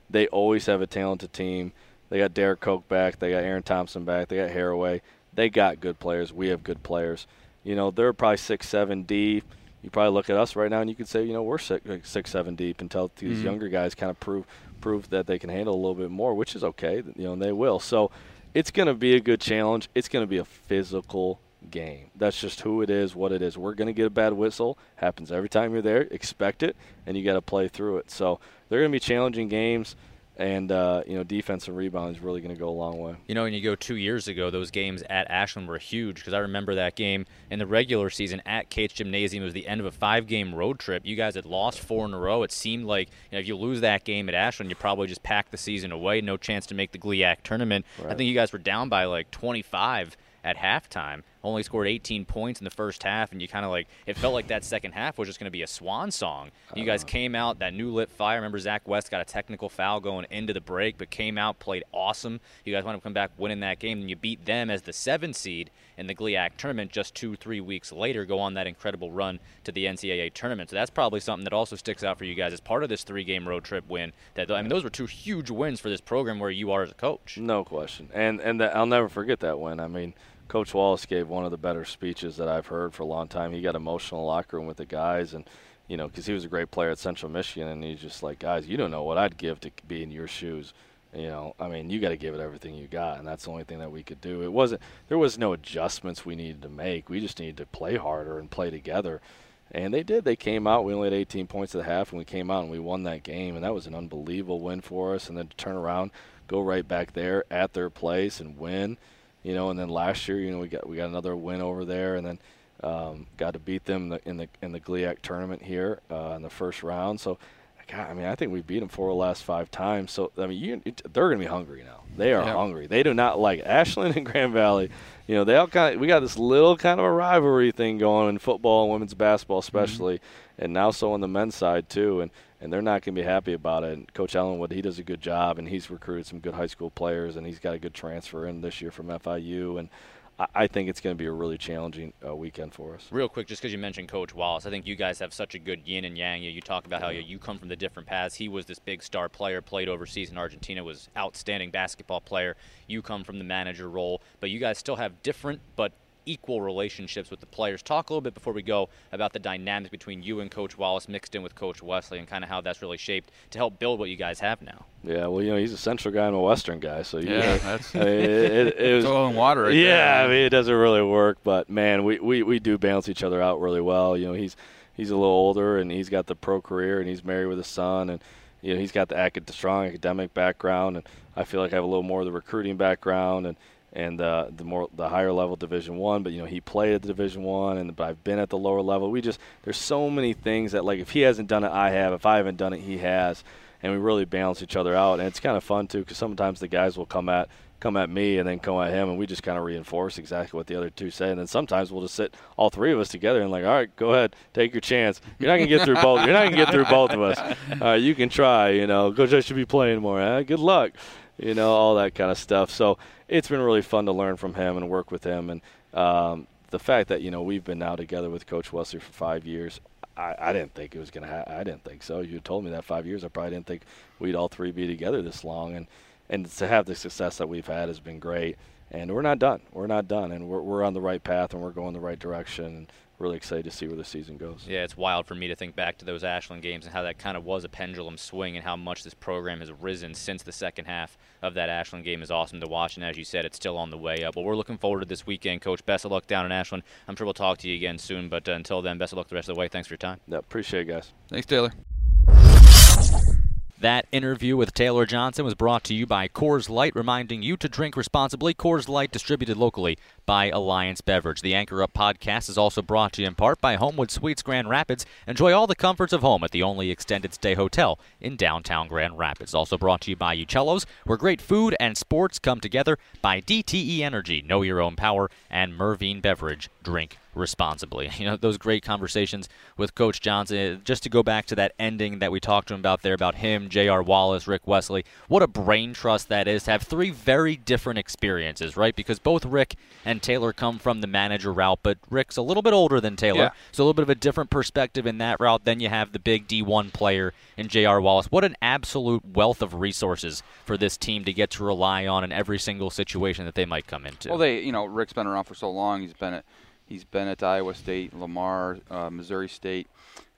They always have a talented team. They got Derek Koch back. They got Aaron Thompson back. They got Haraway. They got good players. We have good players. You know, they're probably six, seven deep. You probably look at us right now and you could say, you know, we're six, six seven deep until these mm-hmm. younger guys kind of prove prove that they can handle a little bit more, which is okay. You know, and they will. So it's going to be a good challenge. It's going to be a physical game. That's just who it is, what it is. We're going to get a bad whistle. Happens every time you're there. Expect it, and you got to play through it. So they're going to be challenging games. And, uh, you know, defense and rebound is really going to go a long way. You know, and you go two years ago, those games at Ashland were huge because I remember that game in the regular season at Cates Gymnasium. It was the end of a five-game road trip. You guys had lost four in a row. It seemed like, you know, if you lose that game at Ashland, you probably just pack the season away, no chance to make the GLIAC tournament. Right. I think you guys were down by like twenty-five at halftime, only scored eighteen points in the first half, and you kind of like, it felt like that second half was just going to be a swan song. You guys came out, that new lit fire. I remember Zach West got a technical foul going into the break, but came out, played awesome. You guys wanted to come back winning that game, and you beat them as the seven seed in the GLIAC tournament just two, three weeks later, go on that incredible run to the N C double A tournament. So that's probably something that also sticks out for you guys as part of this three-game road trip win. That, I mean, those were two huge wins for this program where you are as a coach. No question. And, and the, I'll never forget that win. I mean, Coach Wallace gave one of the better speeches that I've heard for a long time. He got emotional in the locker room with the guys, and you know, because he was a great player at Central Michigan, and he's just like, guys, you don't know what I'd give to be in your shoes. You know, I mean, you got to give it everything you got, and that's the only thing that we could do. It wasn't, there was no adjustments we needed to make. We just needed to play harder and play together, and they did. They came out. We only had eighteen points at the half, and we came out and we won that game, and that was an unbelievable win for us. And then to turn around, go right back there at their place and win. You know, and then last year, you know, we got we got another win over there, and then um, got to beat them in the in the, in the GLIAC tournament here uh, in the first round. So, God, I mean, I think we beat them four of the last five times. So, I mean, you, they're going to be hungry now. They are yeah. hungry. They do not like Ashland and Grand Valley. You know, they all kind of, we got this little kind of a rivalry thing going in football and women's basketball especially, mm-hmm. and now so on the men's side too. And And they're not going to be happy about it. And Coach Ellenwood, he does a good job, and he's recruited some good high school players, and he's got a good transfer in this year from F I U. And I, I think it's going to be a really challenging uh, weekend for us. Real quick, just because you mentioned Coach Wallace, I think you guys have such a good yin and yang. You, you talk about how you, you come from the different paths. He was this big star player, played overseas in Argentina, was outstanding basketball player. You come from the manager role, but you guys still have different but equal relationships with the players. Talk a little bit before we go about the dynamics between you and Coach Wallace mixed in with Coach Wesley and kind of how that's really shaped to help build what you guys have now. Yeah, well, you know, he's a Central guy and a Western guy, so yeah, yeah that's I mean, it, it, it was oil and water. Right yeah, there. I mean, it doesn't really work, but man, we, we we do balance each other out really well. You know, he's he's a little older and he's got the pro career and he's married with a son, and you know, he's got the acad- strong academic background, and I feel like I have a little more of the recruiting background and. and uh, the more the higher level Division One, but you know, he played at the Division One, and but I've been at the lower level. We just, there's so many things that, like, if he hasn't done it, I have. If I haven't done it, he has, and we really balance each other out. And it's kind of fun too, because sometimes the guys will come at come at me and then come at him, and we just kind of reinforce exactly what the other two say. And then sometimes we'll just sit all three of us together and like, all right, go ahead, take your chance. You're not gonna get through both. You're not gonna get through both of us. All right, you can try. You know, Coach, I should be playing more. Huh? Good luck. You know, all that kind of stuff. So it's been really fun to learn from him and work with him. And um, the fact that, you know, we've been now together with Coach Wesley for five years, I, I didn't think it was going to happen. I didn't think so. You told me that five years. I probably didn't think we'd all three be together this long. And, and to have the success that we've had has been great. And we're not done. We're not done. And we're, we're on the right path, and we're going the right direction. And really excited to see where the season goes. Yeah, it's wild for me to think back to those Ashland games and how that kind of was a pendulum swing and how much this program has risen since the second half of that Ashland game is awesome to watch. And as you said, it's still on the way up. But we're looking forward to this weekend, Coach. Best of luck down in Ashland. I'm sure we'll talk to you again soon. But uh, until then, best of luck the rest of the way. Thanks for your time. Yeah, appreciate it, guys. Thanks, Taylor. That interview with Taylor Johnson was brought to you by Coors Light, reminding you to drink responsibly. Coors Light, distributed locally by Alliance Beverage. The Anchor Up podcast is also brought to you in part by Homewood Suites Grand Rapids. Enjoy all the comforts of home at the only extended stay hotel in downtown Grand Rapids. Also brought to you by Uccello's, where great food and sports come together, by D T E Energy, Know Your Own Power, and Mervine Beverage. Drink responsibly. You know, those great conversations with Coach Johnson. Just to go back to that ending that we talked to him about there, about him, J R Wallace, Rick Wesley, what a brain trust that is to have three very different experiences, right? Because both Rick and Taylor come from the manager route, but Rick's a little bit older than Taylor, yeah. so a little bit of a different perspective in that route. Then you have the big D one player in J R Wallace. What an absolute wealth of resources for this team to get to rely on in every single situation that they might come into. Well, they, you know, Rick's been around for so long. He's been at he's been at Iowa State, Lamar, uh, Missouri State,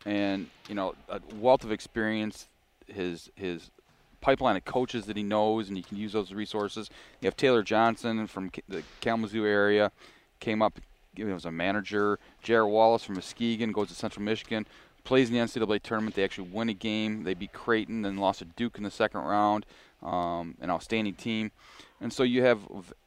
and you know, a wealth of experience. His his pipeline of coaches that he knows, and he can use those resources. You have Taylor Johnson from the Kalamazoo area, came up, you know, as a manager. J R Wallace from Muskegon goes to Central Michigan, plays in the N C double A tournament. They actually win a game. They beat Creighton, then lost to Duke in the second round. Um, an outstanding team. And so you have,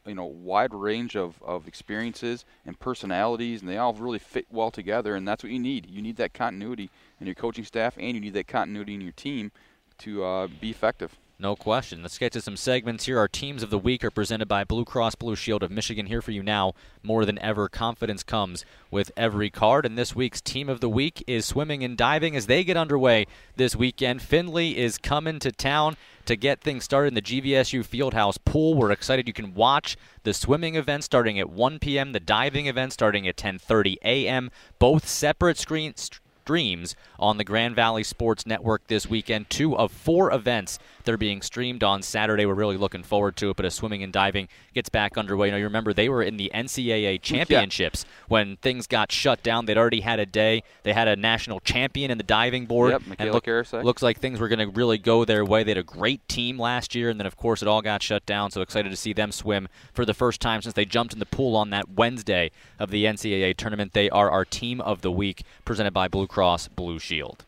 you know, wide range of, of experiences and personalities, and they all really fit well together, and that's what you need. You need that continuity in your coaching staff, and you need that continuity in your team to uh, be effective. No question. Let's get to some segments here. Our teams of the week are presented by Blue Cross Blue Shield of Michigan. Here for you now, more than ever, confidence comes with every card. And this week's team of the week is swimming and diving as they get underway this weekend. Findlay is coming to town to get things started in the G V S U Fieldhouse pool. We're excited. You can watch the swimming event starting at one p.m., the diving event starting at ten thirty a.m., both separate screens. Streams on the Grand Valley Sports Network this weekend. Two of four events that are being streamed on Saturday. We're really looking forward to it, but as swimming and diving gets back underway, you know, you remember they were in the N C double A championships yeah. when things got shut down. They'd already had a day. They had a national champion in the diving board. Yep, and look, looks like things were going to really go their way. They had a great team last year, and then, of course, it all got shut down, so excited to see them swim for the first time since they jumped in the pool on that Wednesday of the N C double A tournament. They are our team of the week, presented by Blue Cross Blue Shield.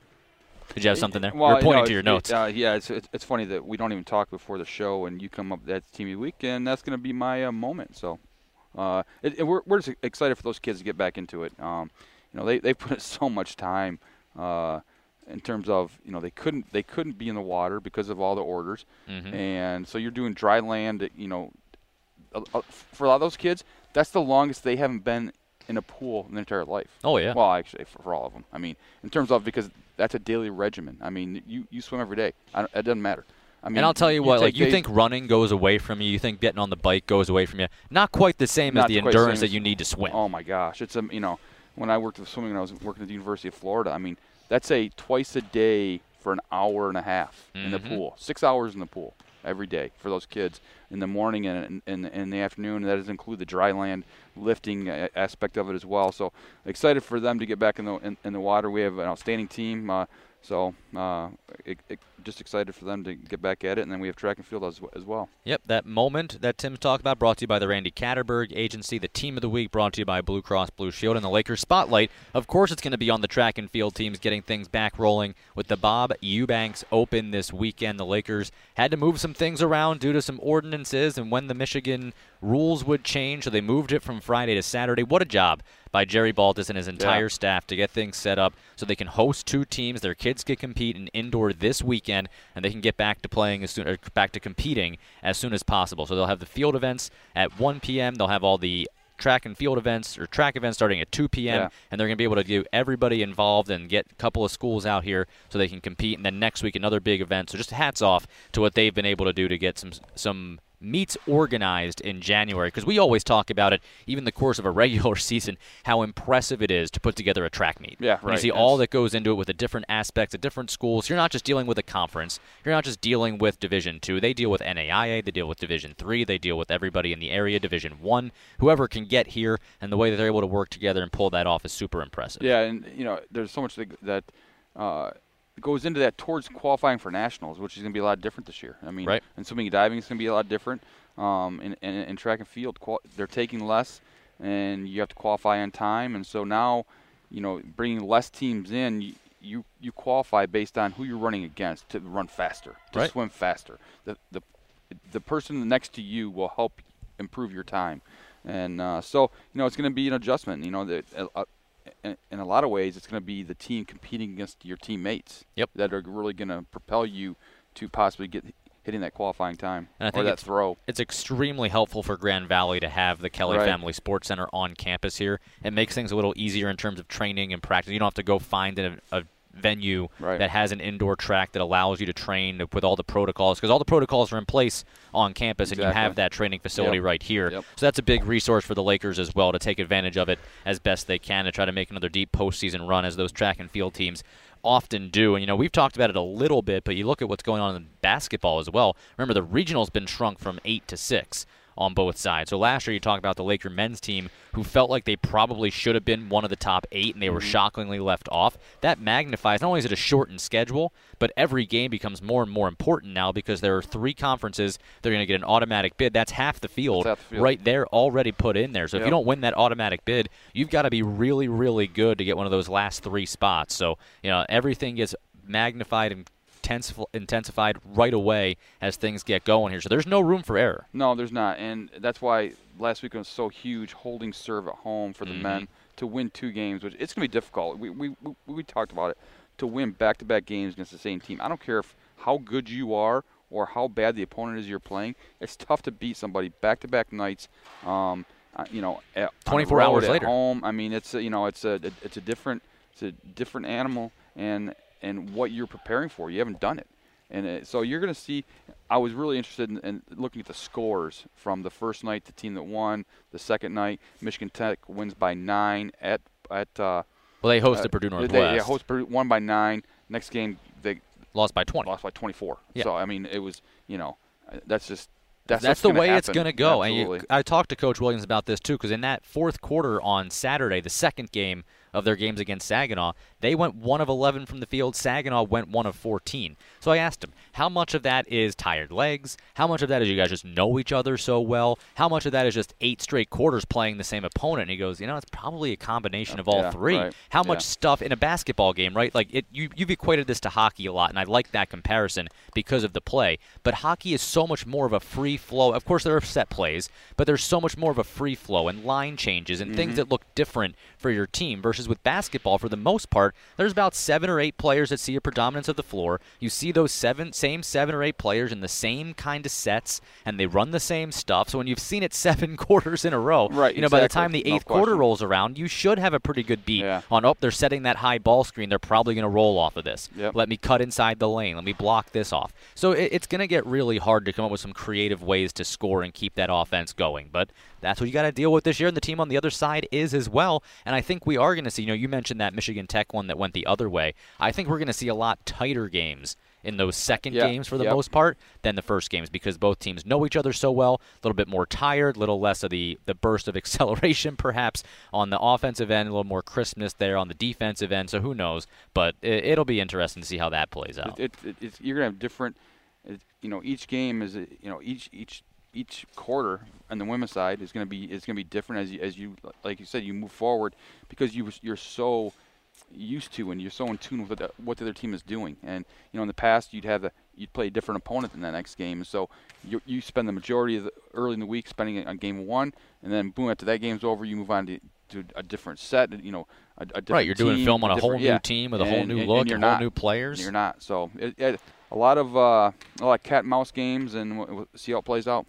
Did you have something there? Well, You're pointing no, to your notes. It, uh, yeah, it's, it's it's funny that we don't even talk before the show, and you come up that team of the week, and that's going to be my uh, moment. So, uh, it, it, we're we're just excited for those kids to get back into it. Um, you know, they they put in so much time uh, in terms of, you know, they couldn't they couldn't be in the water because of all the orders, mm-hmm. and so you're doing dry land. You know, for a lot of those kids, that's the longest they haven't been in a pool in their entire life. Oh, yeah. Well, actually, for, for all of them. I mean, in terms of, because that's a daily regimen. I mean, you, you swim every day. I don't, it doesn't matter. I mean, and I'll tell you, you what, like, you days. think running goes away from you. You think getting on the bike goes away from you. Not quite the same Not as the endurance the that you need to swim. Oh, my gosh. It's, a, you know, when I worked with swimming and I was working at the University of Florida, I mean, that's a twice a day for an hour and a half mm-hmm. in the pool. Six hours in the pool every day for those kids in the morning and in, in, in the afternoon. That does include the dry land lifting aspect of it as well. So excited for them to get back in the in, in the water. We have an outstanding team. Uh, so uh, it, it, just excited for them to get back at it. And then we have track and field as, as well. Yep, that moment that Tim's talked about brought to you by the Randy Catterberg Agency. The team of the week brought to you by Blue Cross Blue Shield. And the Lakers Spotlight, of course, it's going to be on the track and field teams getting things back rolling with the Bob Eubanks Open this weekend. The Lakers had to move some things around due to some ordinances and when the Michigan rules would change, so they moved it from Friday to Saturday. What a job by Jerry Baltus and his entire yeah. staff to get things set up so they can host two teams. Their kids can compete in indoor this weekend, and they can get back to playing as soon, or back to competing as soon as possible. So they'll have the field events at one p.m. They'll have all the track and field events or track events starting at two p.m. Yeah. And they're going to be able to get everybody involved and get a couple of schools out here so they can compete. And then next week, another big event. So just hats off to what they've been able to do to get some some. meets organized in January, because we always talk about it, even the course of a regular season, how impressive it is to put together a track meet. Yeah, right. You see yes. all that goes into it with the different aspects of different schools. You're not just dealing with a conference. You're not just dealing with Division two. They deal with N A I A. They deal with Division three. They deal with everybody in the area, Division one. Whoever can get here, and the way that they're able to work together and pull that off is super impressive. Yeah, and you know, there's so much that uh, goes into that towards qualifying for nationals, which is going to be a lot different this year. I mean, right. and swimming and diving is going to be a lot different. Um, and, and, and track and field, qual- they're taking less, and you have to qualify on time. And so now, you know, bringing less teams in, you you, you qualify based on who you're running against to run faster, to right. swim faster. The, the the person next to you will help improve your time. And uh, so, you know, it's going to be an adjustment. You know, that. Uh, In, in a lot of ways, it's going to be the team competing against your teammates yep. that are really going to propel you to possibly get hitting that qualifying time and I think or that it's, throw. It's extremely helpful for Grand Valley to have the Kelly right. Family Sports Center on campus here. It makes things a little easier in terms of training and practice. You don't have to go find a, a venue right. that has an indoor track that allows you to train with all the protocols, because all the protocols are in place on campus exactly. and you have that training facility yep. right here. Yep. So that's a big resource for the Lakers as well to take advantage of it as best they can to try to make another deep postseason run, as those track and field teams often do. And, you know, we've talked about it a little bit, but you look at what's going on in basketball as well. Remember, the regional's been shrunk from eight to six on both sides. So last year you talked about the Laker men's team, who felt like they probably should have been one of the top eight, and they were shockingly left off. That magnifies, not only is it a shortened schedule, but every game becomes more and more important now, because there are three conferences that are going to get an automatic bid. That's half the field, half the field. right there already put in there. So yep. if you don't win that automatic bid, you've got to be really, really good to get one of those last three spots. So, you know, everything gets magnified and intensified right away as things get going here. So there's no room for error. No, there's not. And that's why last week was so huge, holding serve at home for the mm-hmm. men to win two games, which it's going to be difficult. We, we we we talked about it, to win back-to-back games against the same team. I don't care if how good you are or how bad the opponent is you're playing. It's tough to beat somebody back-to-back nights, um, you know, at, twenty-four hours at later. Home. I mean, it's, you know, it's a, it's a different, it's a different animal. And and what you're preparing for. You haven't done it. And uh, so you're going to see – I was really interested in, in looking at the scores from the first night, the team that won, the second night. Michigan Tech wins by nine at at. Uh, well, they hosted uh, Purdue Northwest. They, they host Purdue, won by nine. Next game, they lost by twenty. Lost by twenty-four. Yeah. So, I mean, it was, you know, that's just – That's, That's the way happen. It's going to go. Absolutely. And you, I talked to Coach Williams about this, too, because in that fourth quarter on Saturday, the second game of their games against Saginaw, they went one of eleven from the field. Saginaw went one of fourteen. So I asked him, how much of that is tired legs? How much of that is you guys just know each other so well? How much of that is just eight straight quarters playing the same opponent? And he goes, you know, it's probably a combination of all yeah, three. Right. How yeah. much stuff in a basketball game, right? Like it, you, you've equated this to hockey a lot, and I like that comparison because of the play. But hockey is so much more of a free flow. Of course, there are set plays, but there's so much more of a free flow and line changes and mm-hmm. things that look different for your team versus with basketball. For the most part, there's about seven or eight players that see a predominance of the floor. You see those seven, same seven or eight players in the same kind of sets, and they run the same stuff. So when you've seen it seven quarters in a row, right, you know, exactly. by the time the eighth no quarter question. rolls around, you should have a pretty good beat yeah. on, oh, they're setting that high ball screen. They're probably going to roll off of this. Yep. Let me cut inside the lane. Let me block this off. So it, it's going to get really hard to come up with some creative ways to score and keep that offense going. But that's what you got to deal with this year, and the team on the other side is as well. And I think we are going to see, you know, you mentioned that Michigan Tech one that went the other way. I think we're going to see a lot tighter games in those second yeah. games for the yeah. most part than the first games, because both teams know each other so well, a little bit more tired, a little less of the, the burst of acceleration perhaps on the offensive end, a little more crispness there on the defensive end, so who knows. But it, it'll be interesting to see how that plays out. It, it, it's, you're going to have different – you know, each game is, you know, each each each quarter on the women's side is going to be it's going to be different as you, as you like you said you move forward, because you you're so used to and you're so in tune with what the other team is doing. And you know, in the past you'd have the you'd play a different opponent in that next game, and so you you spend the majority of the early in the week spending it on game one, and then boom, after that game's over, you move on to. to a different set, you know, a, a different Right, you're doing team, film on a, a whole new yeah. team with a and, whole new and, look and, and whole not, new players. You're not. So it, it, a lot of uh, a lot of cat and mouse games, and we'll, we'll see how it plays out.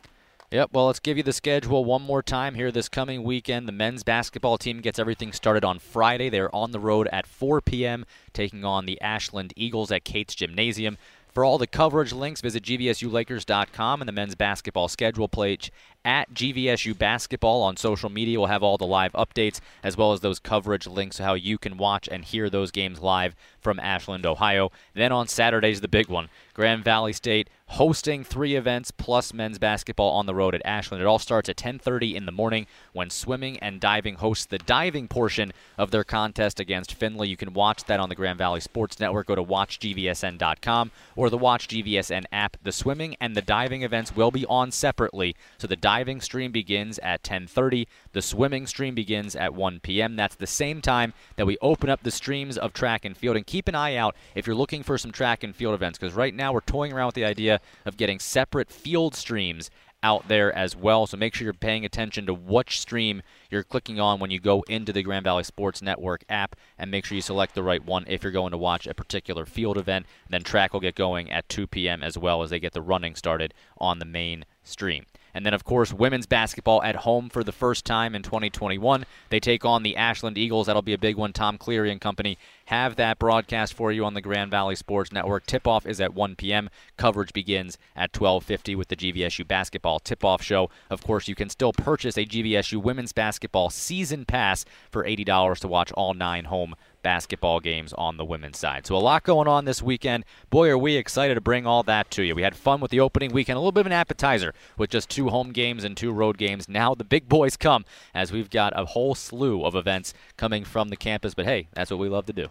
Yep, well, let's give you the schedule one more time here this coming weekend. The men's basketball team gets everything started on Friday. They're on the road at four p.m. taking on the Ashland Eagles at Cates Gymnasium. For all the coverage links, visit G V S U Lakers dot com and the men's basketball schedule page at G V S U Basketball on social media. We'll have all the live updates as well as those coverage links, how you can watch and hear those games live from Ashland, Ohio. Then on Saturday's the big one. Grand Valley State hosting three events plus men's basketball on the road at Ashland. It all starts at ten thirty in the morning when swimming and diving hosts the diving portion of their contest against Findlay. You can watch that on the Grand Valley Sports Network. Go to watch G V S N dot com or the Watch G V S N app. The swimming and the diving events will be on separately. So the diving stream begins at ten thirty. The swimming stream begins at one p.m. That's the same time that we open up the streams of track and field. And keep an eye out if you're looking for some track and field events, because right now we're toying around with the idea of getting separate field streams out there as well. So make sure you're paying attention to which stream you're clicking on when you go into the Grand Valley Sports Network app, and make sure you select the right one if you're going to watch a particular field event. And then track will get going at two p m as well, as they get the running started on the main stream. And then, of course, women's basketball at home for the first time in twenty twenty-one. They take on the Ashland Eagles. That'll be a big one. Tom Cleary and company have that broadcast for you on the Grand Valley Sports Network. Tip-off is at one p m Coverage begins at twelve fifty with the G V S U basketball tip-off show. Of course, you can still purchase a G V S U women's basketball season pass for eighty dollars to watch all nine home basketball games on the women's side. So a lot going on this weekend. Boy, are we excited to bring all that to you. We had fun with the opening weekend, a little bit of an appetizer with just two home games and two road games. Now the big boys come, as we've got a whole slew of events coming from the campus. But hey, that's what we love to do.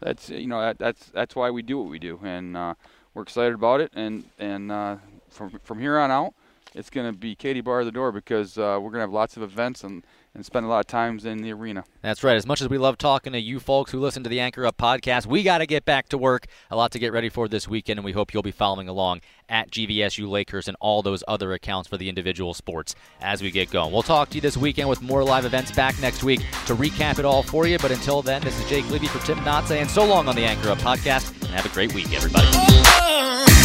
That's, you know, that's that's why we do what we do, and uh, we're excited about it. And and uh, from from here on out, it's going to be Katie bar the door, because uh, we're going to have lots of events and. and spend a lot of times in the arena. That's right. As much as we love talking to you folks who listen to the Anchor Up podcast, we got to get back to work. A lot to get ready for this weekend, and we hope you'll be following along at G V S U Lakers and all those other accounts for the individual sports as we get going. We'll talk to you this weekend with more live events back next week to recap it all for you. But until then, this is Jake Libby for Tim Knott saying so long on the Anchor Up podcast, and have a great week, everybody.